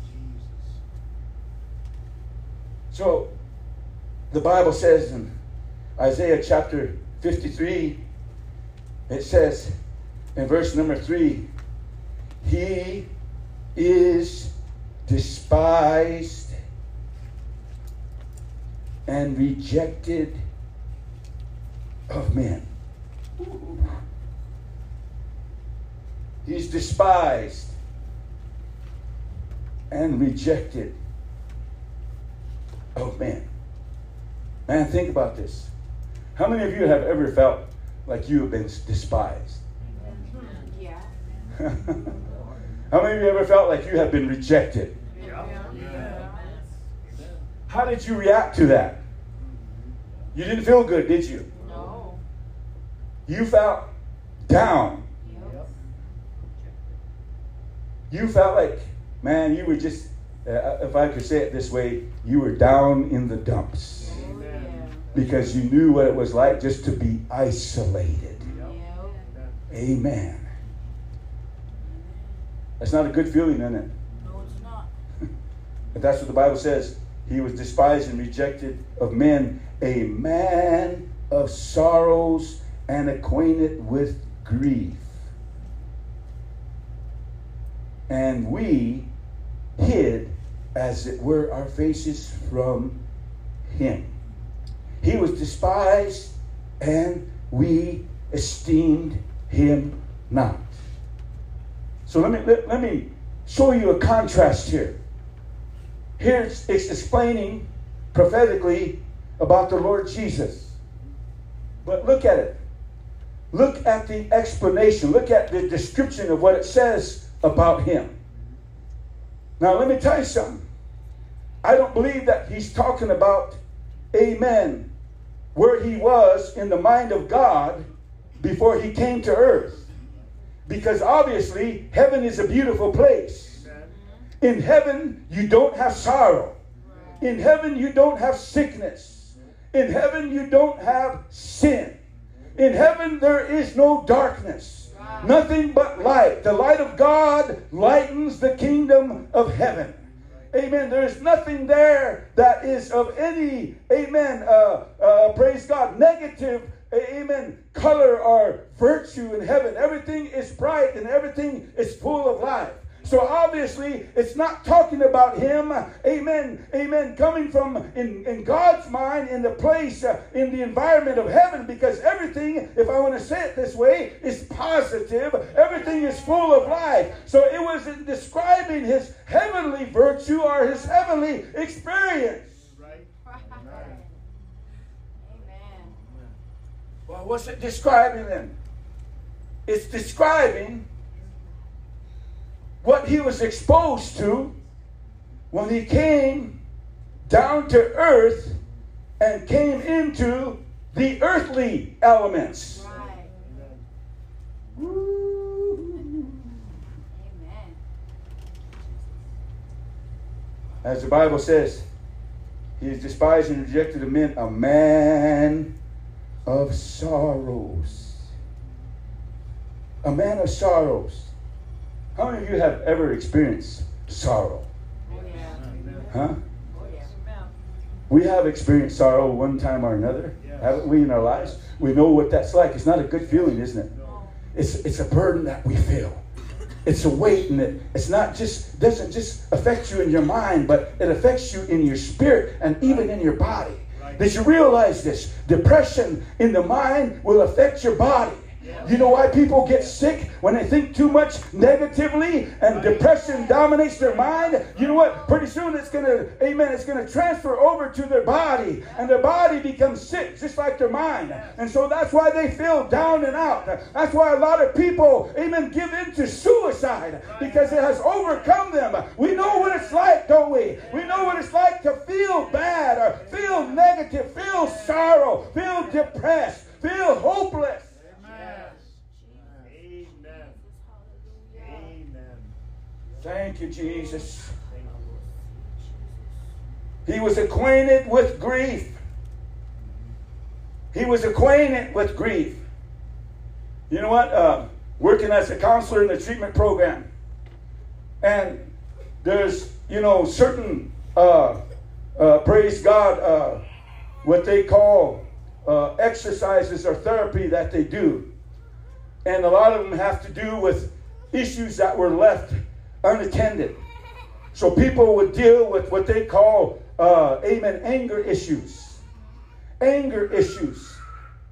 Jesus. So the Bible says in Isaiah chapter fifty-three, it says in verse number three, he is despised and rejected of men. He's despised and rejected of men. Man, think about this. How many of you have ever felt like you have been despised? Yeah. How many of you ever felt like you have been rejected? Yeah. Yeah. How did you react to that? You didn't feel good, did you? You felt down. Yep. You felt like, man, you were just, uh, if I could say it this way, you were down in the dumps. Amen. Because you knew what it was like just to be isolated. Yep. Amen. That's not a good feeling, isn't it? No, it's not. But that's what the Bible says. He was despised and rejected of men, a man of sorrows and acquainted with grief. and we hid, as it were, our faces from him. He was despised, and we esteemed him not. So let me let, let me show you a contrast here. Here it's, it's explaining prophetically about the Lord Jesus. But look at it. Look at the explanation. Look at the description of what it says about him. Now let me tell you something. I don't believe that he's talking about, amen, where he was in the mind of God before he came to earth. Because obviously, heaven is a beautiful place. In heaven, you don't have sorrow. In heaven, you don't have sickness. In heaven, you don't have sin. In heaven, there is no darkness. Nothing but light. The light of God lightens the kingdom of heaven. Amen. There is nothing there that is of any, amen, uh, uh, praise God, negative, amen, color or virtue in heaven. Everything is bright and everything is full of life. So obviously, it's not talking about him, amen, amen, coming from in, in God's mind, in the place, uh, in the environment of heaven, because everything, if I want to say it this way, is positive. Everything is full of life. So it was in describing his heavenly virtue or his heavenly experience. Right. Amen. Well, what's it describing then? It's describing what he was exposed to when he came down to earth and came into the earthly elements. Right. Amen. As the Bible says, he is despised and rejected of men, a man of sorrows. A man of sorrows. How many of you have ever experienced sorrow? Oh, yeah. Huh? Oh, yeah. We have experienced sorrow one time or another, yes. Haven't we, in our lives? We know what that's like. It's not a good feeling, isn't it? No. It's it's a burden that we feel. It's a weight, and it it's not just doesn't just affect you in your mind, but it affects you in your spirit and even in your body. Right. Did you realize this? Depression in the mind will affect your body. You know why people get sick? When they think too much negatively and depression dominates their mind, you know what? Pretty soon it's going to, amen, it's going to transfer over to their body. And their body becomes sick, just like their mind. And so that's why they feel down and out. That's why a lot of people, amen, give in to suicide, because it has overcome them. We know what it's like, don't we? We know what it's like to feel bad or feel negative, feel sorrow, feel depressed, feel hopeless. Thank you, Jesus. He was acquainted with grief. He was acquainted with grief. You know what? Uh, working as a counselor in the treatment program. And there's, you know, certain, uh, uh, praise God, uh, what they call uh, exercises or therapy that they do. And a lot of them have to do with issues that were left unattended. So people would deal with what they call, uh, amen, anger issues. Anger issues.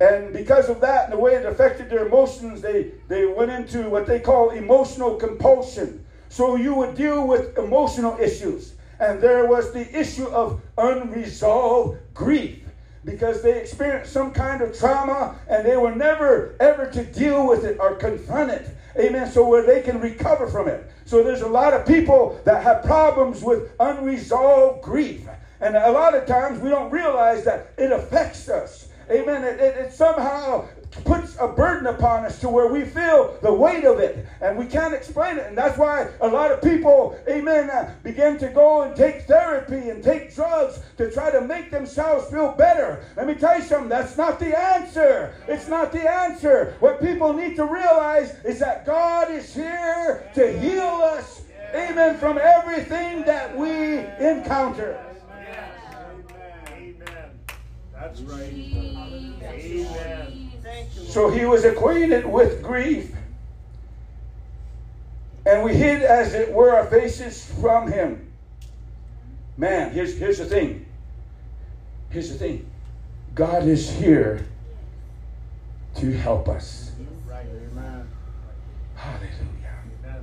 And because of that and the way it affected their emotions, they, they went into what they call emotional compulsion. So you would deal with emotional issues. And there was the issue of unresolved grief, because they experienced some kind of trauma and they were never ever to deal with it or confront it. Amen. So where they can recover from it. So there's a lot of people that have problems with unresolved grief. And a lot of times we don't realize that it affects us. Amen. It, it, it somehow puts a burden upon us to where we feel the weight of it. And we can't explain it. And that's why a lot of people, amen, uh, begin to go and take therapy and take drugs to try to make themselves feel better. Let me tell you something. That's not the answer. It's not the answer. What people need to realize is that God is here to heal us, amen, from everything that we encounter. That's right. Amen. So he was acquainted with grief. And we hid, as it were, our faces from him. Man, here's, here's the thing. Here's the thing. God is here to help us. Amen. Hallelujah. Amen.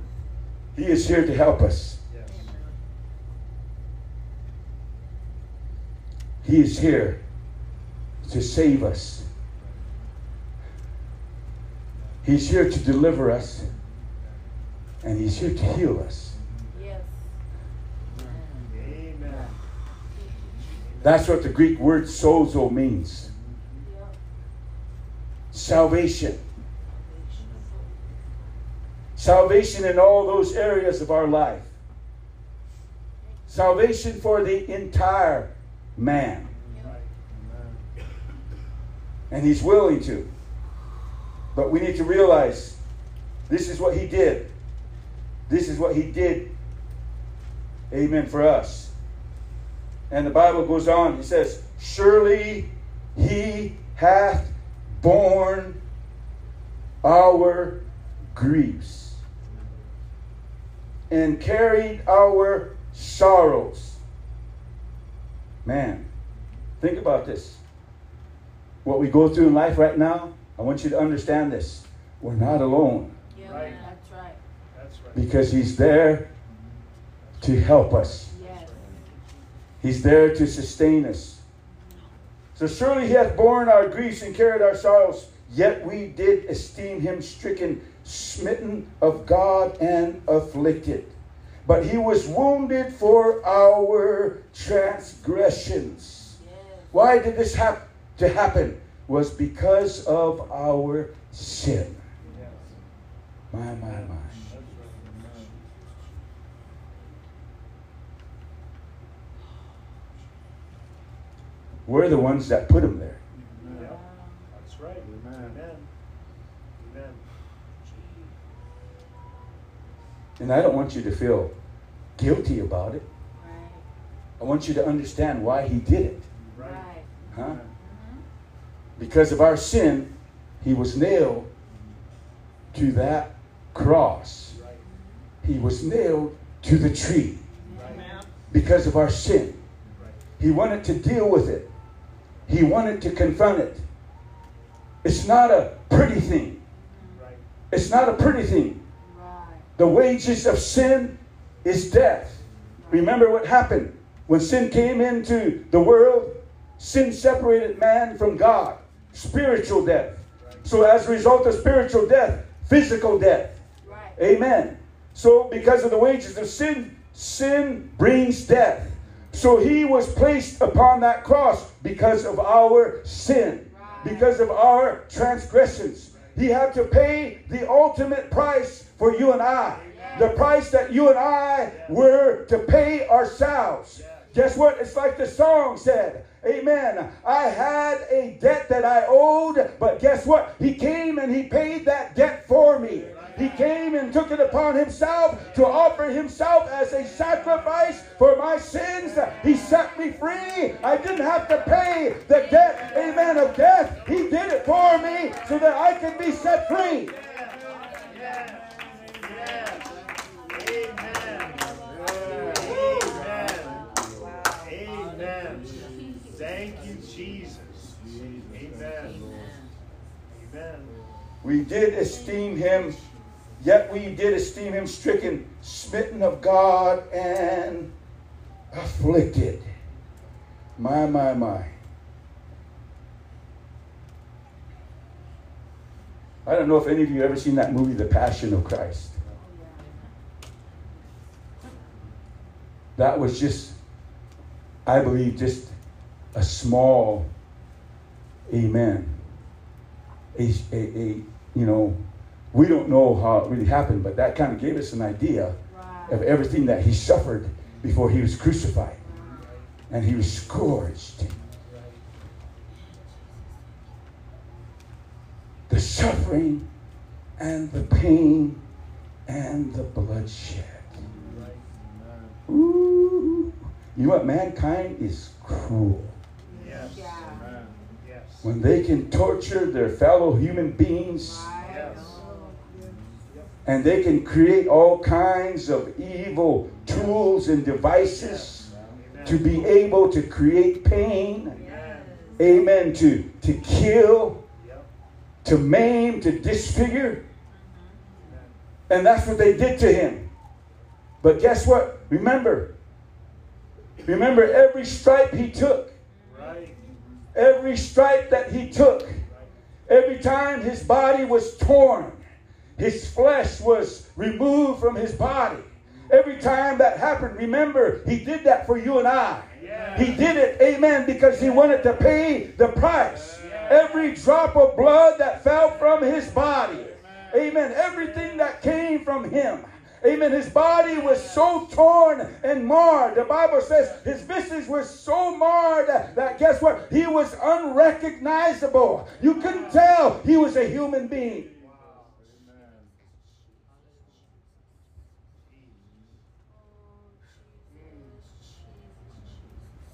He is here to help us. Yes. He is here to save us. He's here to deliver us. And he's here to heal us. Yes. Amen. That's what the Greek word sozo means. Yeah. Salvation. Salvation in all those areas of our life. Salvation for the entire man. Yeah. And he's willing to. But we need to realize this is what he did. This is what he did, amen, for us. And the Bible goes on. He says, surely he hath borne our griefs and carried our sorrows. Man, think about this. What we go through in life right now, I want you to understand this. We're not alone. Yeah, right. That's right. Because he's there to help us. Yes. He's there to sustain us. So surely he hath borne our griefs and carried our sorrows, yet we did esteem him stricken, smitten of God, and afflicted. But he was wounded for our transgressions. Yes. Why did this have to happen? Was because of our sin. Yes. My, my, my. We're the ones that put him there. Yeah. That's right. Amen. Amen. And I don't want you to feel guilty about it. Right. I want you to understand why he did it. Right. Huh? Mm-hmm. Because of our sin, he was nailed to that cross. Right. He was nailed to the tree. Right. Because of our sin. Right. He wanted to deal with it. He wanted to confront it. It's not a pretty thing. Right. It's not a pretty thing. Right. The wages of sin is death. Right. Remember what happened when sin came into the world? Sin separated man from God. Spiritual death. Right. So as a result of spiritual death, physical death. Right. Amen. So because of the wages of sin, sin brings death. So he was placed upon that cross because of our sin, right. Because of our transgressions. Right. He had to pay the ultimate price for you and I. Yeah. The price that you and I yeah. were to pay ourselves. Yeah. Guess what? It's like the song said. Amen. I had a debt that I owed, but guess what? He came and he paid that debt for me. He came and took it upon himself to offer himself as a sacrifice for my sins. He set me free. I didn't have to pay the debt, amen, of death. He did it for me so that I could be set free. Yes. Yes. Amen. Thank you, Jesus. Amen. Amen. We did esteem him, yet we did esteem him stricken, smitten of God, and afflicted. My, my, my. I don't know if any of you have ever seen that movie, The Passion of Christ. That was just, I believe, just a small, amen, a, a, a, you know, we don't know how it really happened, but that kind of gave us an idea right. of everything that he suffered before he was crucified. Right. And he was scourged. Right. The suffering and the pain and the bloodshed. Right. Ooh. You know what? Mankind is cruel. Yes. Yeah. Yes. When they can torture their fellow human beings, yes. And they can create all kinds of evil tools and devices yes. to be able to create pain. Yes. Amen. To, to kill, yep. to maim, to disfigure. Mm-hmm. And that's what they did to him. But guess what? Remember. Remember every stripe he took. Right. Every stripe that he took. Right. Every time his body was torn. His flesh was removed from his body. Every time that happened, remember, he did that for you and I. Yeah. He did it, amen, because he wanted to pay the price. Yeah. Every drop of blood that fell from his body, amen, everything that came from him, amen, his body was so torn and marred. The Bible says his visage was so marred that, guess what, he was unrecognizable. You couldn't tell he was a human being.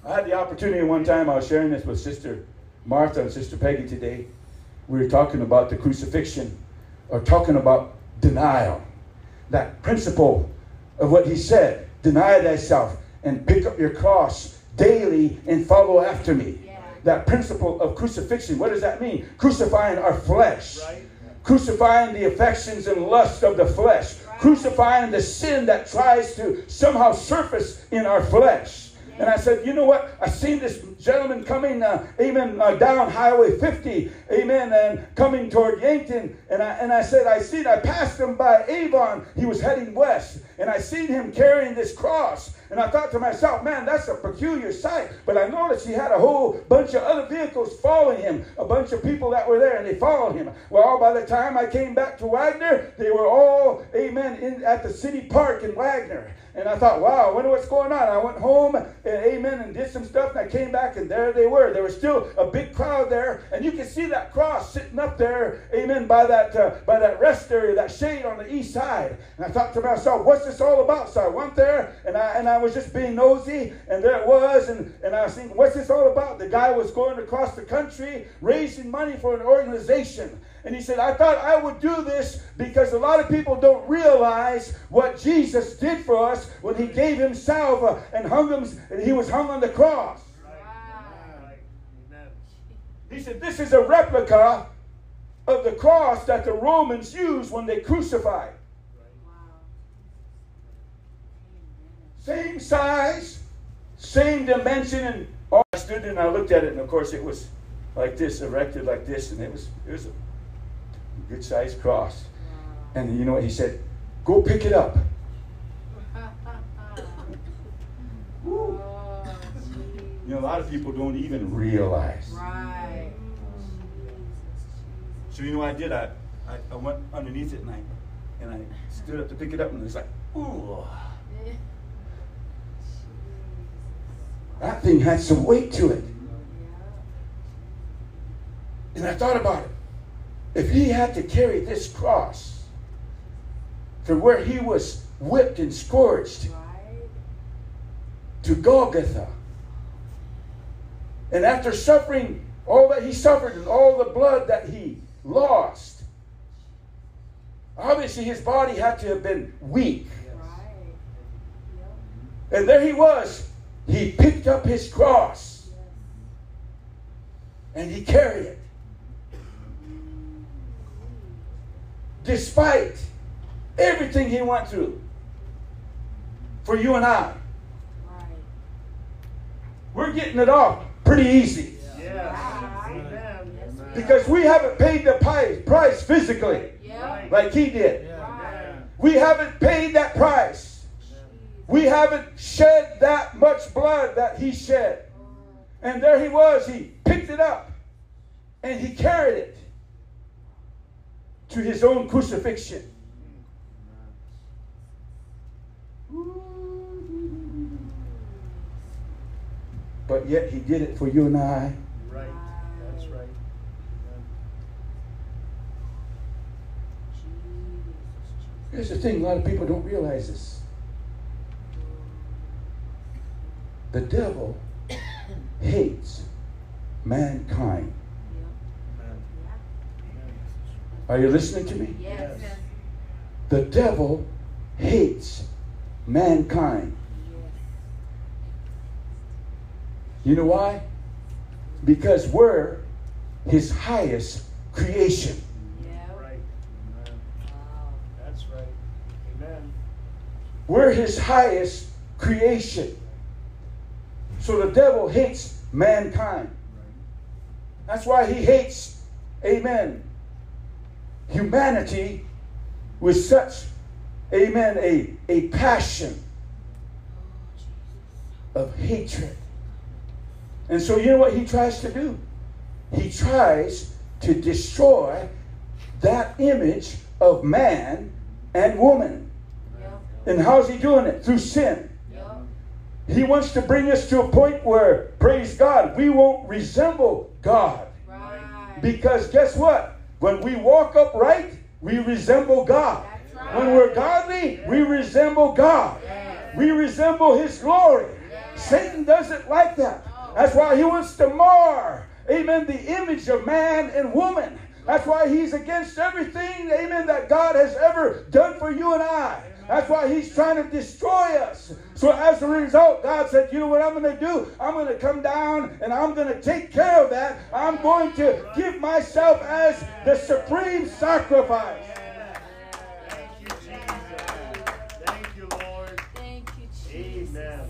I had the opportunity one time, I was sharing this with Sister Martha and Sister Peggy today. We were talking about the crucifixion, or talking about denial. That principle of what he said, deny thyself and pick up your cross daily and follow after me. Yeah. That principle of crucifixion, what does that mean? Crucifying our flesh. Right. Crucifying the affections and lust of the flesh. Right. Crucifying the sin that tries to somehow surface in our flesh. And I said, you know what? I seen this gentleman coming, uh, amen, uh, down Highway fifty, amen, and coming toward Yankton. And I and I said, I seen, I passed him by Avon. He was heading west, and I seen him carrying this cross. And I thought to myself, man, that's a peculiar sight. But I noticed he had a whole bunch of other vehicles following him, a bunch of people that were there, and they followed him. Well, by the time I came back to Wagner, they were all, amen, in, at the city park in Wagner. And I thought, wow, I wonder what's going on. I went home, and amen, and did some stuff, and I came back, and there they were. There was still a big crowd there, and you could see that cross sitting up there, amen, by that uh, by that rest area, that shade on the east side. And I thought to myself, what's this all about? So I went there, and I and I was just being nosy, and there it was, and, and I was thinking, what's this all about? The guy was going across the country, raising money for an organization. And he said, I thought I would do this because a lot of people don't realize what Jesus did for us when he gave himself and hung him, and he was hung on the cross. Wow. He said, this is a replica of the cross that the Romans used when they crucified. Wow. Same size, same dimension. And all I stood there and I looked at it, and of course it was like this, erected like this, and it was, it was a good sized cross. And you know what he said? Go pick it up. Woo. You know, a lot of people don't even realize. Right. So you know what I did? I, I, I went underneath it, and I and I stood up to pick it up, and it's like, ooh. That thing had some weight to it. And I thought about it. If he had to carry this cross to where he was whipped and scourged, right, to Golgotha, and after suffering all that he suffered and all the blood that he lost, obviously his body had to have been weak. Right. Yep. And there he was. He picked up his cross, yes, and he carried it. Despite everything he went through for you and I. Right. We're getting it off pretty easy. Yeah. Yeah. Yeah. Amen. Because we haven't paid the price physically, yeah, like he did. Yeah. Right. We haven't paid that price. Yeah. We haven't shed that much blood that he shed. And there he was. He picked it up and he carried it to his own crucifixion. But yet he did it for you and I. Right. That's right. Here's the thing, a lot of people don't realize this. The devil hates mankind. Are you listening to me? Yes. The devil hates mankind. You know why? Because we're his highest creation. Yeah. Right. Wow. That's right. Amen. We're his highest creation. So the devil hates mankind. That's why he hates, amen, humanity with such, amen, a, a passion of hatred. And so you know what he tries to do? He tries to destroy that image of man and woman. Yeah. And how's he doing it? Through sin. Yeah. He wants to bring us to a point where, praise God, we won't resemble God. Right. Because guess what? When we walk upright, we resemble God. Right. When we're godly, yeah. we resemble God. Yeah. We resemble his glory. Yeah. Satan doesn't like that. That's why he wants to mar, amen, the image of man and woman. That's why he's against everything, amen, that God has ever done for you and I. That's why he's trying to destroy us. So as a result, God said, you know what I'm going to do? I'm going to come down and I'm going to take care of that. I'm going to give myself as the supreme sacrifice. Thank you, Jesus. Thank you, Lord. Thank you, Jesus. Amen.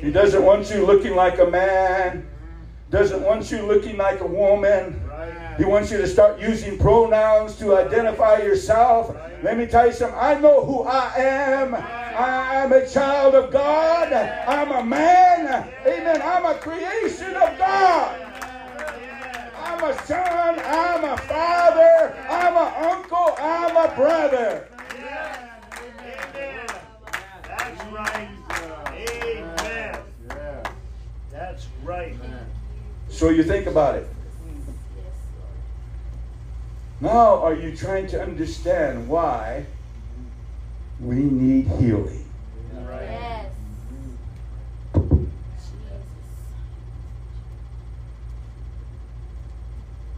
He doesn't want you looking like a man. Doesn't want you looking like a woman. He wants you to start using pronouns to identify yourself. Let me tell you something. I know who I am. I am a child of God. I'm a man. Amen. I'm a creation of God. I'm a son. I'm a father. I'm an uncle. I'm a brother. That's right. That's right. So you think about it. Now are you trying to understand why we need healing? Yes.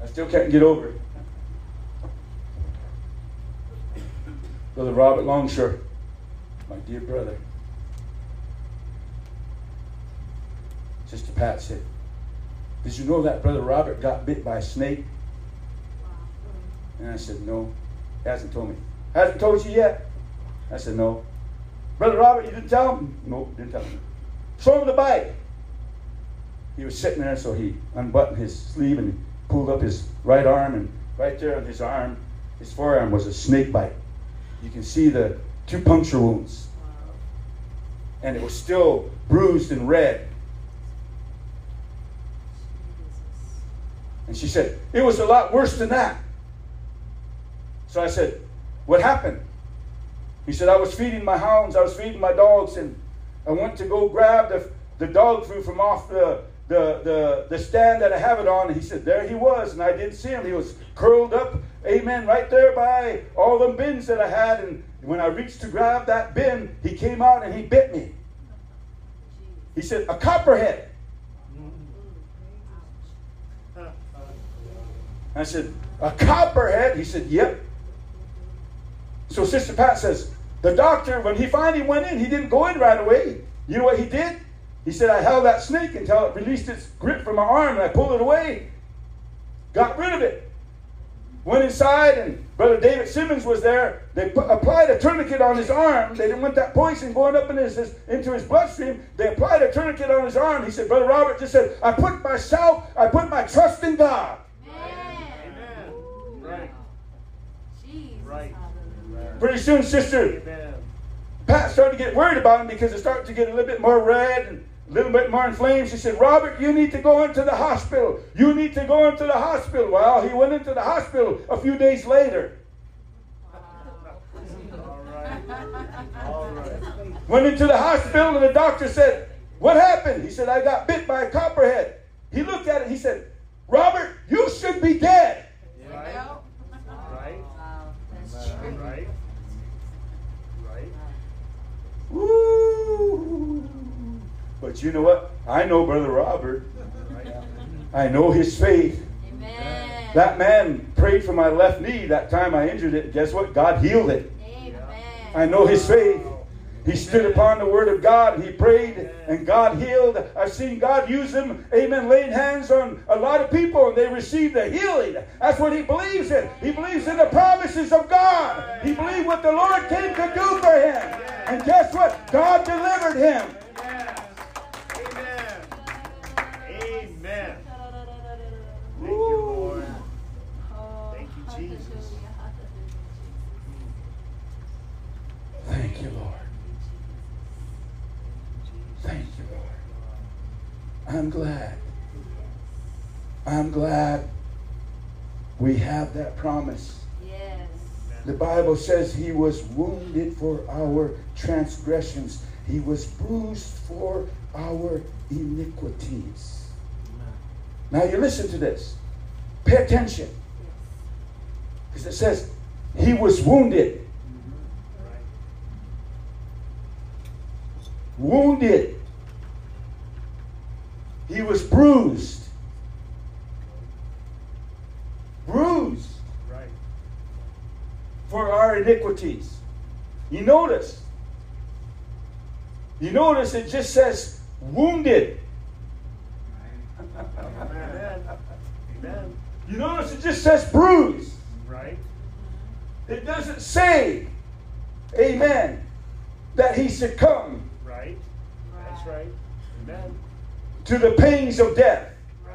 I still can't get over it. Brother Robert Longshore, my dear brother. Sister Pat said, did you know that Brother Robert got bit by a snake? And I said, no. He hasn't told me. Hasn't told you yet? I said, no. Brother Robert, you didn't tell him? No, didn't tell him. Show him the bite. He was sitting there, so he unbuttoned his sleeve and pulled up his right arm, and right there on his arm, his forearm, was a snake bite. You can see the two puncture wounds. And it was still bruised and red. And she said, it was a lot worse than that. So I said, what happened? He said, I was feeding my hounds, I was feeding my dogs, and I went to go grab the, the dog food from off the, the, the, the stand that I have it on. And he said, there he was, and I didn't see him. He was curled up, amen, right there by all the bins that I had. And when I reached to grab that bin, he came out and he bit me. He said, a copperhead. I said, a copperhead? He said, yep. So Sister Pat says, the doctor, when he finally went in, he didn't go in right away. You know what he did? He said, I held that snake until it released its grip from my arm, and I pulled it away. Got rid of it. Went inside, and Brother David Simmons was there. They p- applied a tourniquet on his arm. They didn't want that poison going up in his, his, into his bloodstream. They applied a tourniquet on his arm. He said, Brother Robert just said, I put myself, I put my trust in God. Right. Jesus. Right. Pretty soon, Sister Amen. Pat started to get worried about him because it started to get a little bit more red and a little bit more inflamed. She said, Robert, you need to go into the hospital. You need to go into the hospital. Well, he went into the hospital a few days later. Wow. All right. All right. Went into the hospital and the doctor said, what happened? He said, I got bit by a copperhead. He looked at it. He said, Robert, you should be dead. Right. Right. Wow, that's true. Right. Right. Woo! But you know what? I know Brother Robert. I know his faith. Amen. Amen. That man prayed for my left knee that time I injured it. Guess what? God healed it. Amen. I know his faith. He stood upon the word of God, and he prayed, and God healed. I've seen God use him, amen, laying hands on a lot of people, and they received the healing. That's what he believes in. He believes in the promises of God. He believed what the Lord came to do for him. And guess what? God delivered him. Amen. Amen. Thank you, Lord. Thank you, Jesus. Thank you, Lord. Thank you, Lord. I'm glad. I'm glad we have that promise. Yes. The Bible says he was wounded for our transgressions. He was bruised for our iniquities. Now you listen to this. Pay attention. Because it says he was wounded. Wounded. He was bruised. Bruised. Right. For our iniquities. You notice. You notice it just says wounded. Right. Amen. Amen. You notice it just says bruised. Right. It doesn't say, amen, that he succumbed. Right. That's right. Amen. To the pains of death. Right.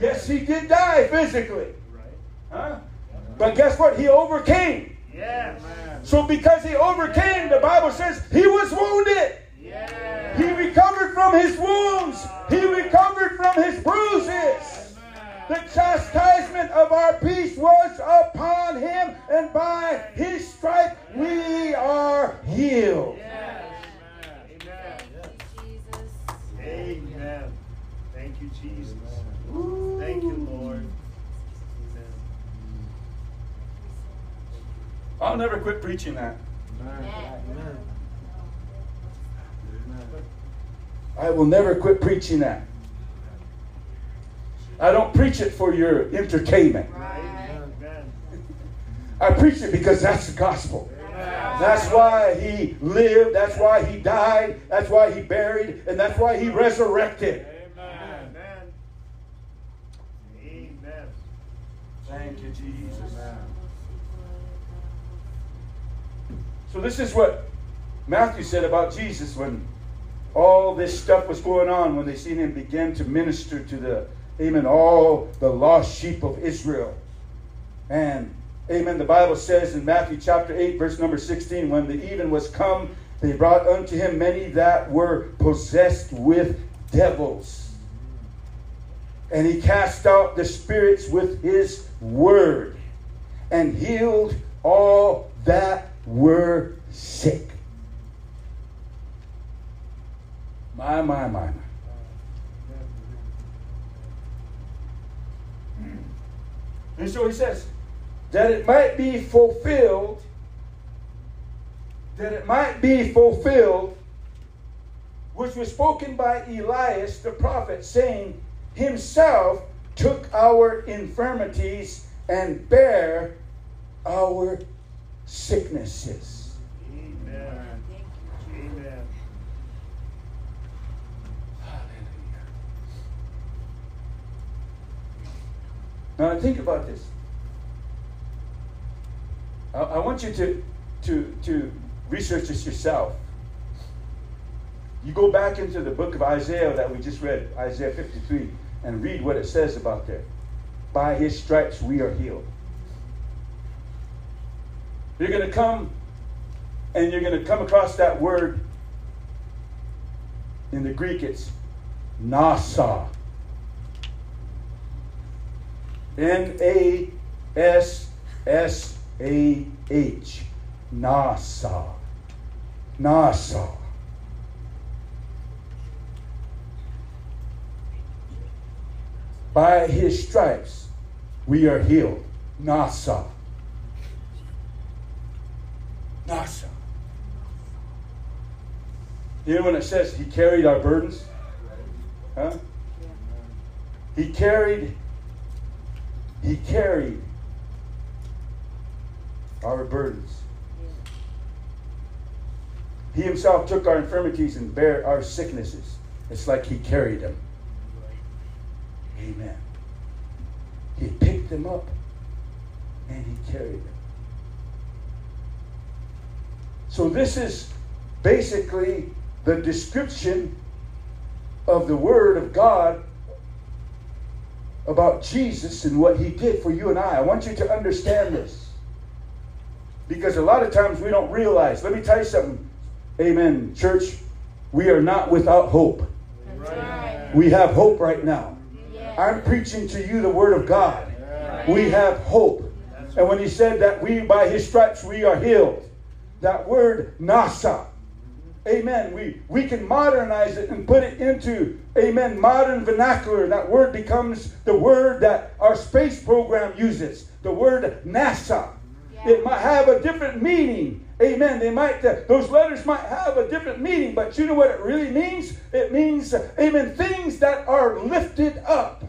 Yes, he did die physically. Right. Huh? Yeah. But guess what? He overcame. Yes. Amen. So because he overcame, the Bible says he was wounded. Yeah. He recovered from his wounds. He recovered from his bruises. Amen. The chastisement of our peace was upon him, and by his stripe we are healed. Yeah. Amen. Thank you, Jesus. Amen. Thank you, Lord. Amen. I'll never quit preaching that. Amen. Amen. I will never quit preaching that. I don't preach it for your entertainment. Right. I preach it because that's the gospel. That's why he lived. That's why he died. That's why he buried. And that's why he resurrected. Amen. Amen. Thank you, Jesus. Amen. So this is what Matthew said about Jesus when all this stuff was going on, when they seen him begin to minister to the, amen, all the lost sheep of Israel. And amen. The Bible says in Matthew chapter eight, verse number sixteen, when the even was come, they brought unto him many that were possessed with devils. And he cast out the spirits with his word and healed all that were sick. My, my, my, my. And so he says, that it might be fulfilled, that it might be fulfilled, which was spoken by Elias the prophet, saying, himself took our infirmities and bare our sicknesses. Amen. Amen. Hallelujah. Now think about this. I want you to, to, to research this yourself. You go back into the book of Isaiah that we just read, Isaiah fifty-three, and read what it says about that. By his stripes we are healed. You're going to come and you're going to come across that word. In the Greek it's NASA. N A S S A H. NASA. NASA. By his stripes we are healed. NASA. NASA. You know when it says he carried our burdens? Huh? He carried He carried our burdens. He himself took our infirmities and bare our sicknesses. It's like he carried them. Amen. He picked them up and he carried them. So this is basically the description of the Word of God about Jesus and what he did for you and I. I want you to understand this, because a lot of times we don't realize. Let me tell you something. Amen, church. We are not without hope. That's right. We have hope right now. Yes. I'm preaching to you the Word of God. Yes. We have hope. That's and when he said that we, by his stripes, we are healed. That word, NASA. Amen. We, we can modernize it and put it into, amen, modern vernacular. That word becomes the word that our space program uses. The word NASA. Yeah. It might have a different meaning. Amen. They might, those letters might have a different meaning, but you know what it really means? It means, amen, things that are lifted up.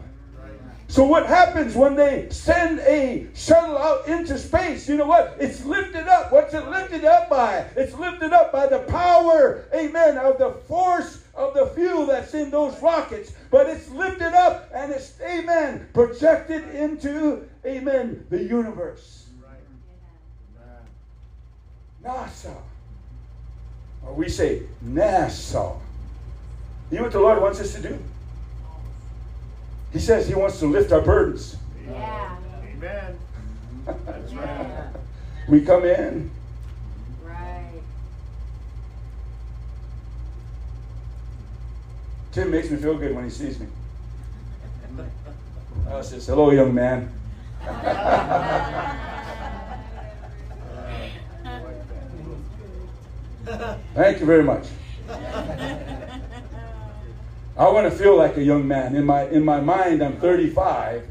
So what happens when they send a shuttle out into space? You know what? It's lifted up. What's it lifted up by? It's lifted up by the power, amen, of the force of the fuel that's in those rockets. But it's lifted up and it's, amen, projected into, amen, the universe. NASA. Or we say NASA. You know what the Lord wants us to do? He says he wants to lift our burdens. Yeah. Amen. That's right. We come in. Right. Tim makes me feel good when he sees me. I says, hello, young man. Thank you very much. I want to feel like a young man. In my in my mind, I'm thirty-five,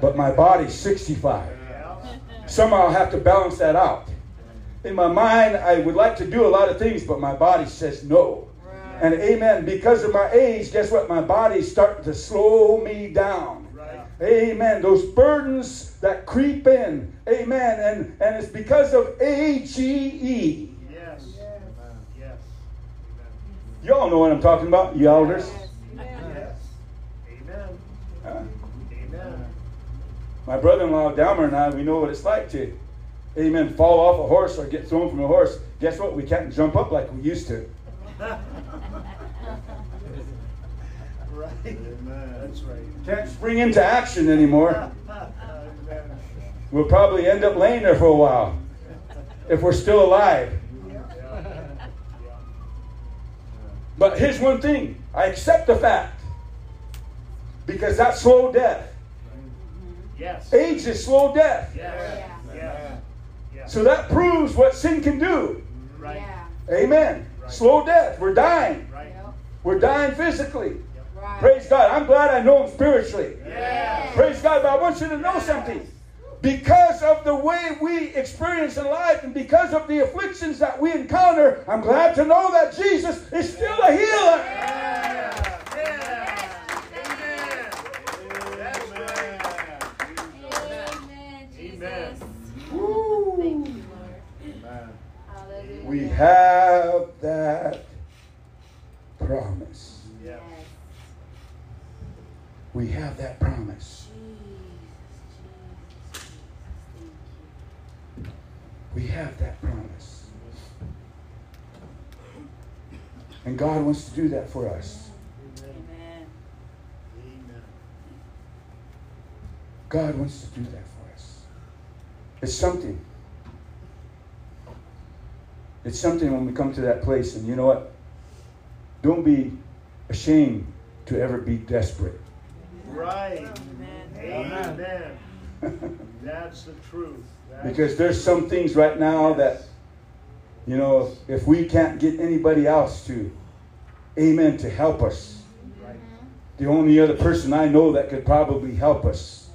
but my body's sixty-five. Somehow I have to balance that out. In my mind, I would like to do a lot of things, but my body says no. And amen, because of my age, guess what? My body's starting to slow me down. Amen. Those burdens that creep in. Amen. And, and it's because of A G E. You all know what I'm talking about, you elders. Yes. Amen. Uh, Amen. My brother-in-law, Dahmer, and I, we know what it's like to, amen, fall off a horse or get thrown from a horse. Guess what? We can't jump up like we used to. Right. Amen. That's right. Can't spring into action anymore. Amen. We'll probably end up laying there for a while if we're still alive. But here's one thing. I accept the fact. Because that's slow death. Yes. Age is slow death. Yes. Yes. Yes. So that proves what sin can do. Right. Amen. Right. Slow death. We're dying. Right. We're dying physically. Right. Praise God. I'm glad I know him spiritually. Yes. Praise God. But I want you to know something. Because of the way we experience in life and because of the afflictions that we encounter, I'm glad to know that Jesus is still a healer. Yeah. Yeah. Amen. Amen. That's right. Amen. Amen. Woo. Thank you, Lord. Amen. We have that promise. Yes. We have that promise. We have that promise. And God wants to do that for us. Amen. God wants to do that for us. It's something. It's something when we come to that place. And you know what? Don't be ashamed to ever be desperate. Right. Amen. Amen. That's the truth. Because there's some things right now that, you know, if we can't get anybody else to, amen, to help us. Right. The only other person I know that could probably help us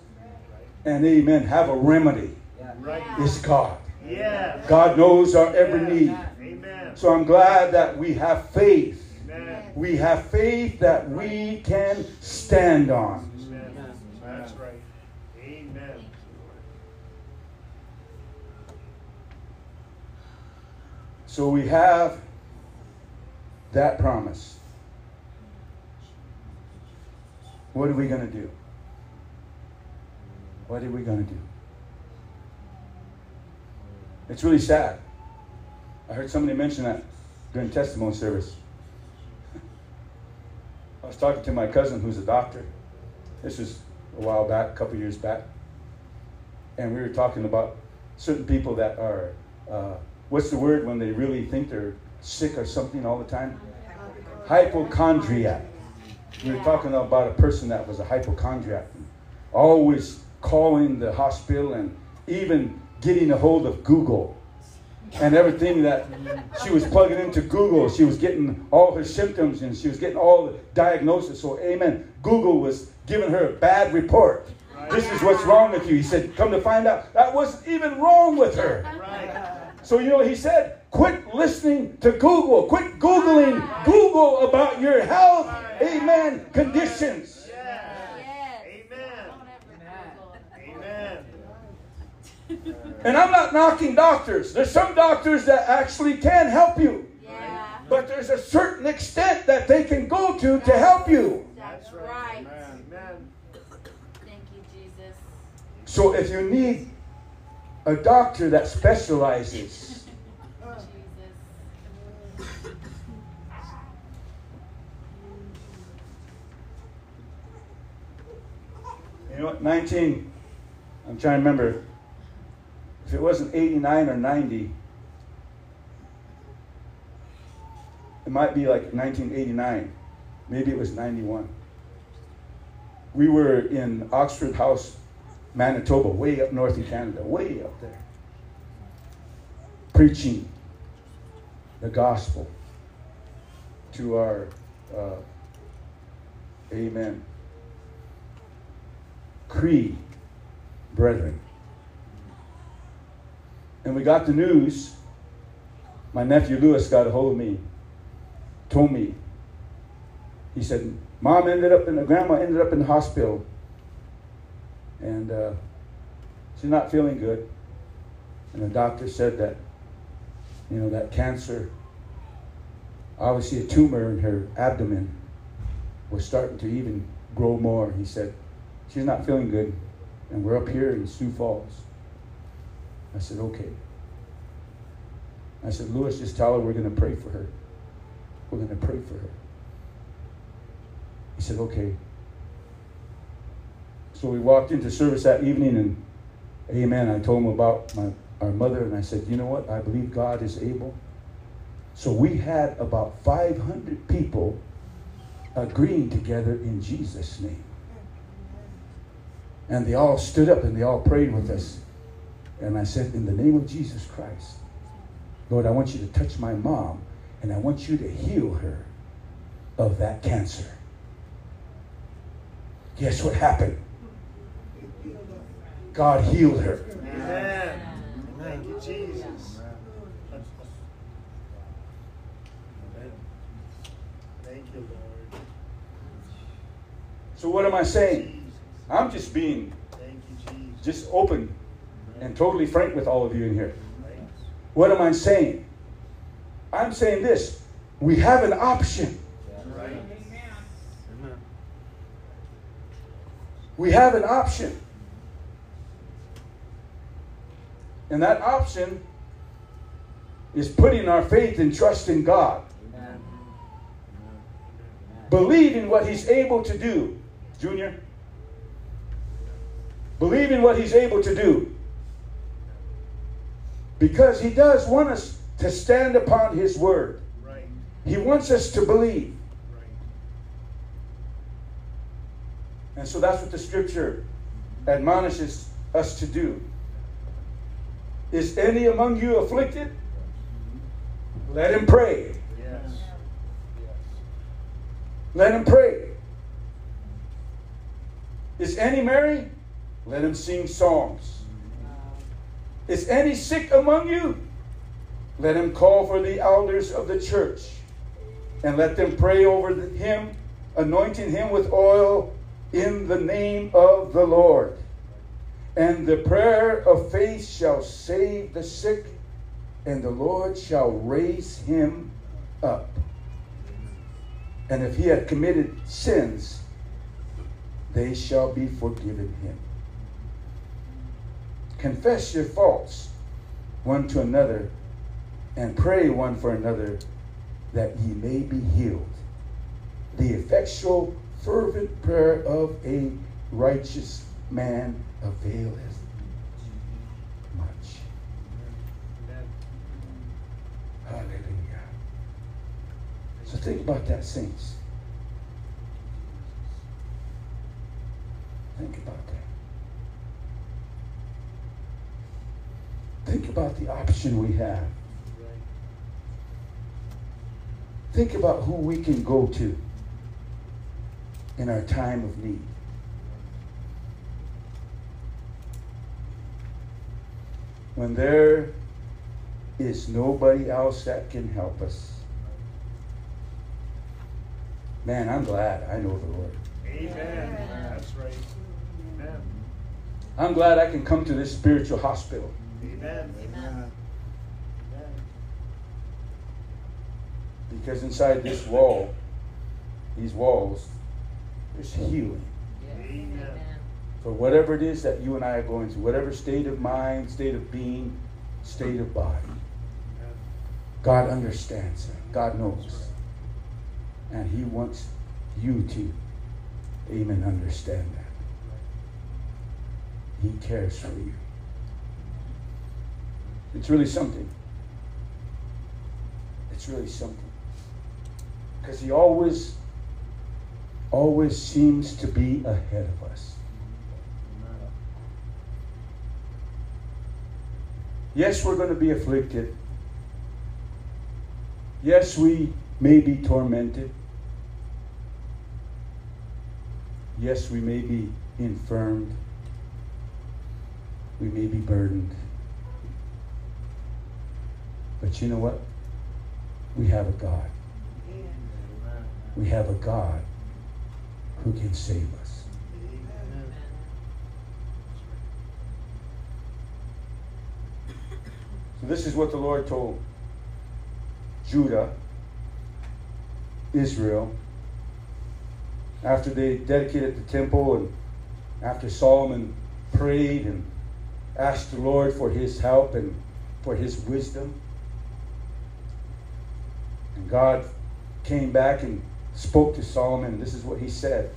and, amen, have a remedy right. is God. Yeah. God knows our every need. Amen. So I'm glad that we have faith. Amen. We have faith that we can stand on. Amen. That's right. Amen. So we have that promise. What are we going to do? What are we going to do? It's really sad. I heard somebody mention that during testimony service. I was talking to my cousin who's a doctor. This was a while back, a couple years back. And we were talking about certain people that are, uh, what's the word when they really think they're sick or something all the time? Hypochondriac. We were talking about a person that was a hypochondriac, always calling the hospital and even getting a hold of Google. And everything that she was plugging into Google, she was getting all her symptoms and she was getting all the diagnosis. So, amen. Google was giving her a bad report. Right. This is what's wrong with you. He said, come to find out, that wasn't even wrong with her. Right. So, you know, he said, quit listening to Google. Quit Googling Google about your health, amen, conditions. Yeah. Amen. Amen. And I'm not knocking doctors. There's some doctors that actually can help you. Yeah. But there's a certain extent that they can go to to help you. That's right. Amen. Thank you, Jesus. So if you need a doctor that specializes, Jesus. You know what? nineteen, I'm trying to remember. If it wasn't eighty-nine or ninety, it might be like nineteen eighty-nine. Maybe it was ninety-one. We were in Oxford House, Manitoba, way up north in Canada, way up there, preaching the gospel to our, uh, amen, Cree brethren. And we got the news. My nephew Lewis got a hold of me, told me. He said, Mom ended up in the, Grandma ended up in the hospital. And uh, she's not feeling good. And the doctor said that, you know, that cancer, obviously a tumor in her abdomen, was starting to even grow more. He said, she's not feeling good. And we're up here in Sioux Falls. I said, okay. I said, Lewis, just tell her we're going to pray for her. We're going to pray for her. He said, okay. So we walked into service that evening, and amen, I told him about my, our mother, and I said, you know what? I believe God is able. So we had about five hundred people agreeing together in Jesus' name. And they all stood up, and they all prayed with us. And I said, in the name of Jesus Christ, Lord, I want you to touch my mom, and I want you to heal her of that cancer. Guess what happened? God healed her. Amen. Thank you, Jesus. Thank you, Lord. So what am I saying? I'm just being just open and totally frank with all of you in here. What am I saying? I'm saying this. We have an option. Right. We have an option. And that option is putting our faith and trust in God. Amen. Believing what He's able to do. Junior. Believing what He's able to do. Because He does want us to stand upon His word. Right. He wants us to believe. Right. And so that's what the scripture admonishes us to do. Is any among you afflicted? Let him pray. Yes. Yes. Let him pray. Is any merry? Let him sing songs. Is any sick among you? Let him call for the elders of the church, and let them pray over him, anointing him with oil in the name of the Lord. And the prayer of faith shall save the sick, and the Lord shall raise him up. And if he had committed sins, they shall be forgiven him. Confess your faults one to another, and pray one for another, that ye may be healed. The effectual, fervent prayer of a righteous man availeth much. Hallelujah. So think about that, saints. Think about that. Think about the option we have. Think about who we can go to in our time of need. When there is nobody else that can help us. Man, I'm glad I know the Lord. Amen. That's right. Amen. I'm glad I can come to this spiritual hospital. Amen. Amen. Because inside this wall, these walls, there's healing. Yes. Amen. For whatever it is that you and I are going through, whatever state of mind, state of being, state of body, God understands that. God knows. And He wants you to, amen, understand that. He cares for you. It's really something. It's really something. Because He always, always seems to be ahead of us. Yes, we're going to be afflicted. Yes, we may be tormented. Yes, we may be infirmed. We may be burdened. But you know what? We have a God. We have a God who can save us. Amen. So this is what the Lord told Judah, Israel, after they dedicated the temple and after Solomon prayed and asked the Lord for his help and for his wisdom. And God came back and spoke to Solomon. This is what He said.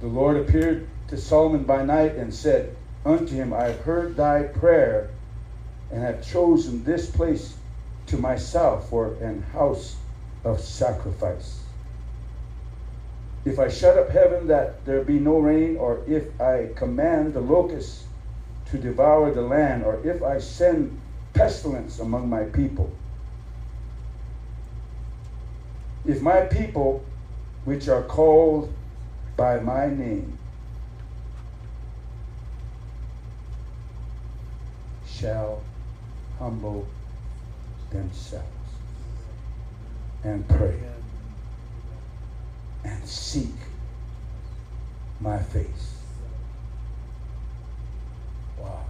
The Lord appeared to Solomon by night and said unto him, I have heard thy prayer and have chosen this place to myself for an house of sacrifice. If I shut up heaven that there be no rain, or if I command the locusts to devour the land, or if I send pestilence among my people, if my people, which are called by my name, shall humble themselves and pray and seek my face. Wow.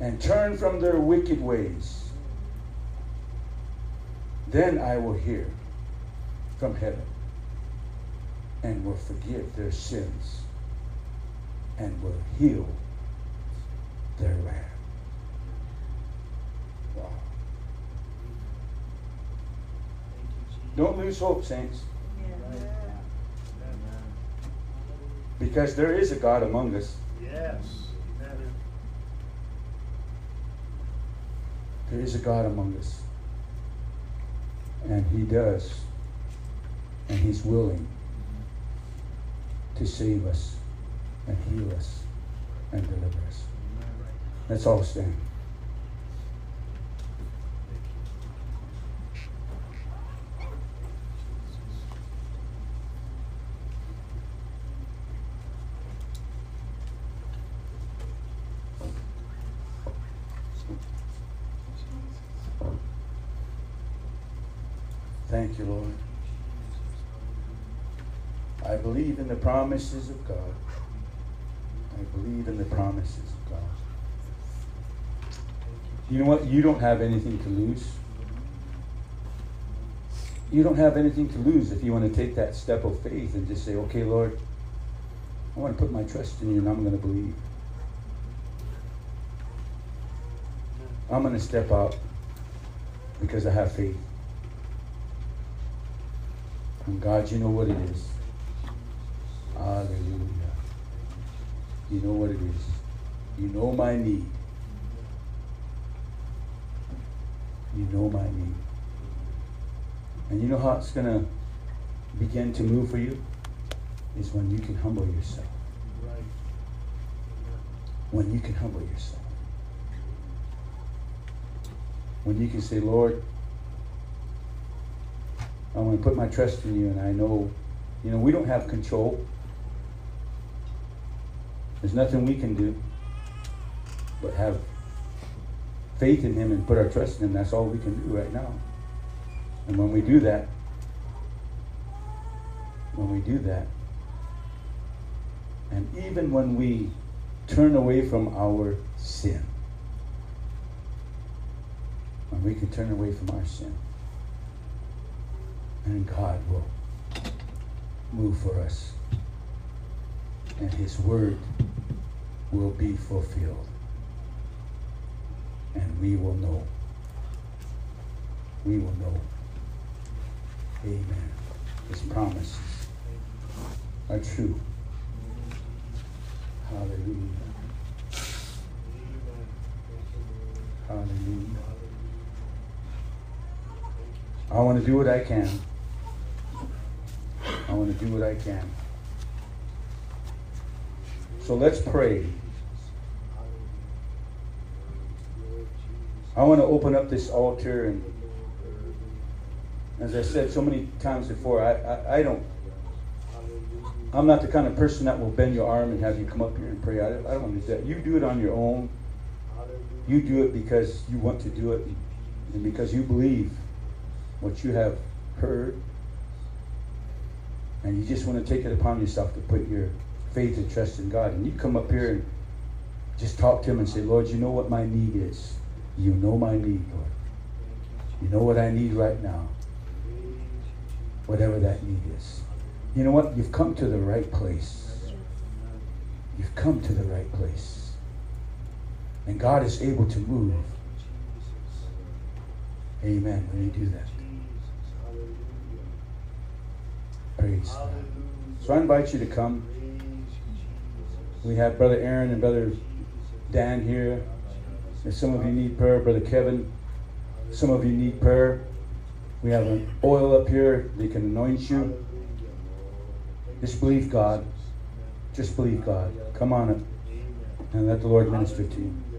And turn from their wicked ways. Then I will hear from heaven and will forgive their sins and will heal their land. Wow. Don't lose hope, saints. Yes. Because there is a God among us. Yes. There is a God among us. And He does, and He's willing to save us and heal us and deliver us. Let's all stand. Thank you, Lord. I believe in the promises of God. I believe in the promises of God. You know what? You don't have anything to lose. You don't have anything to lose if you want to take that step of faith and just say, okay, Lord, I want to put my trust in you and I'm going to believe. I'm going to step out because I have faith. And God, you know what it is. Hallelujah. You know what it is. You know my need. You know my need. And you know how it's going to begin to move for you? Is when you can humble yourself. When you can humble yourself. When you can say, Lord, I want to put my trust in you, and I know, you know, we don't have control. There's nothing we can do but have faith in him and put our trust in him. That's all we can do right now. And when we do that, when we do that, and even when we turn away from our sin, when we can turn away from our sin, and God will move for us, and his word will be fulfilled, and we will know. We will know. Amen. His promises are true. Hallelujah. Hallelujah. I want to do what I can. I want to do what I can. So let's pray. I want to open up this altar, and as I said so many times before, I, I, I don't, I'm not the kind of person that will bend your arm and have you come up here and pray. I, I don't want to do that. You do it on your own. You do it because you want to do it and because you believe what you have heard, and you just want to take it upon yourself to put your faith and trust in God. And you come up here and just talk to him and say, Lord, you know what my need is. You know my need, Lord. You know what I need right now. Whatever that need is. You know what? You've come to the right place. You've come to the right place. And God is able to move. Amen. When you do that. Praise God. So I invite you to come. We have Brother Aaron and Brother Dan here. If some of you need prayer, Brother Kevin, some of you need prayer. We have an oil up here. They can anoint you. Just believe God. Just believe God. Come on up and let the Lord minister to you.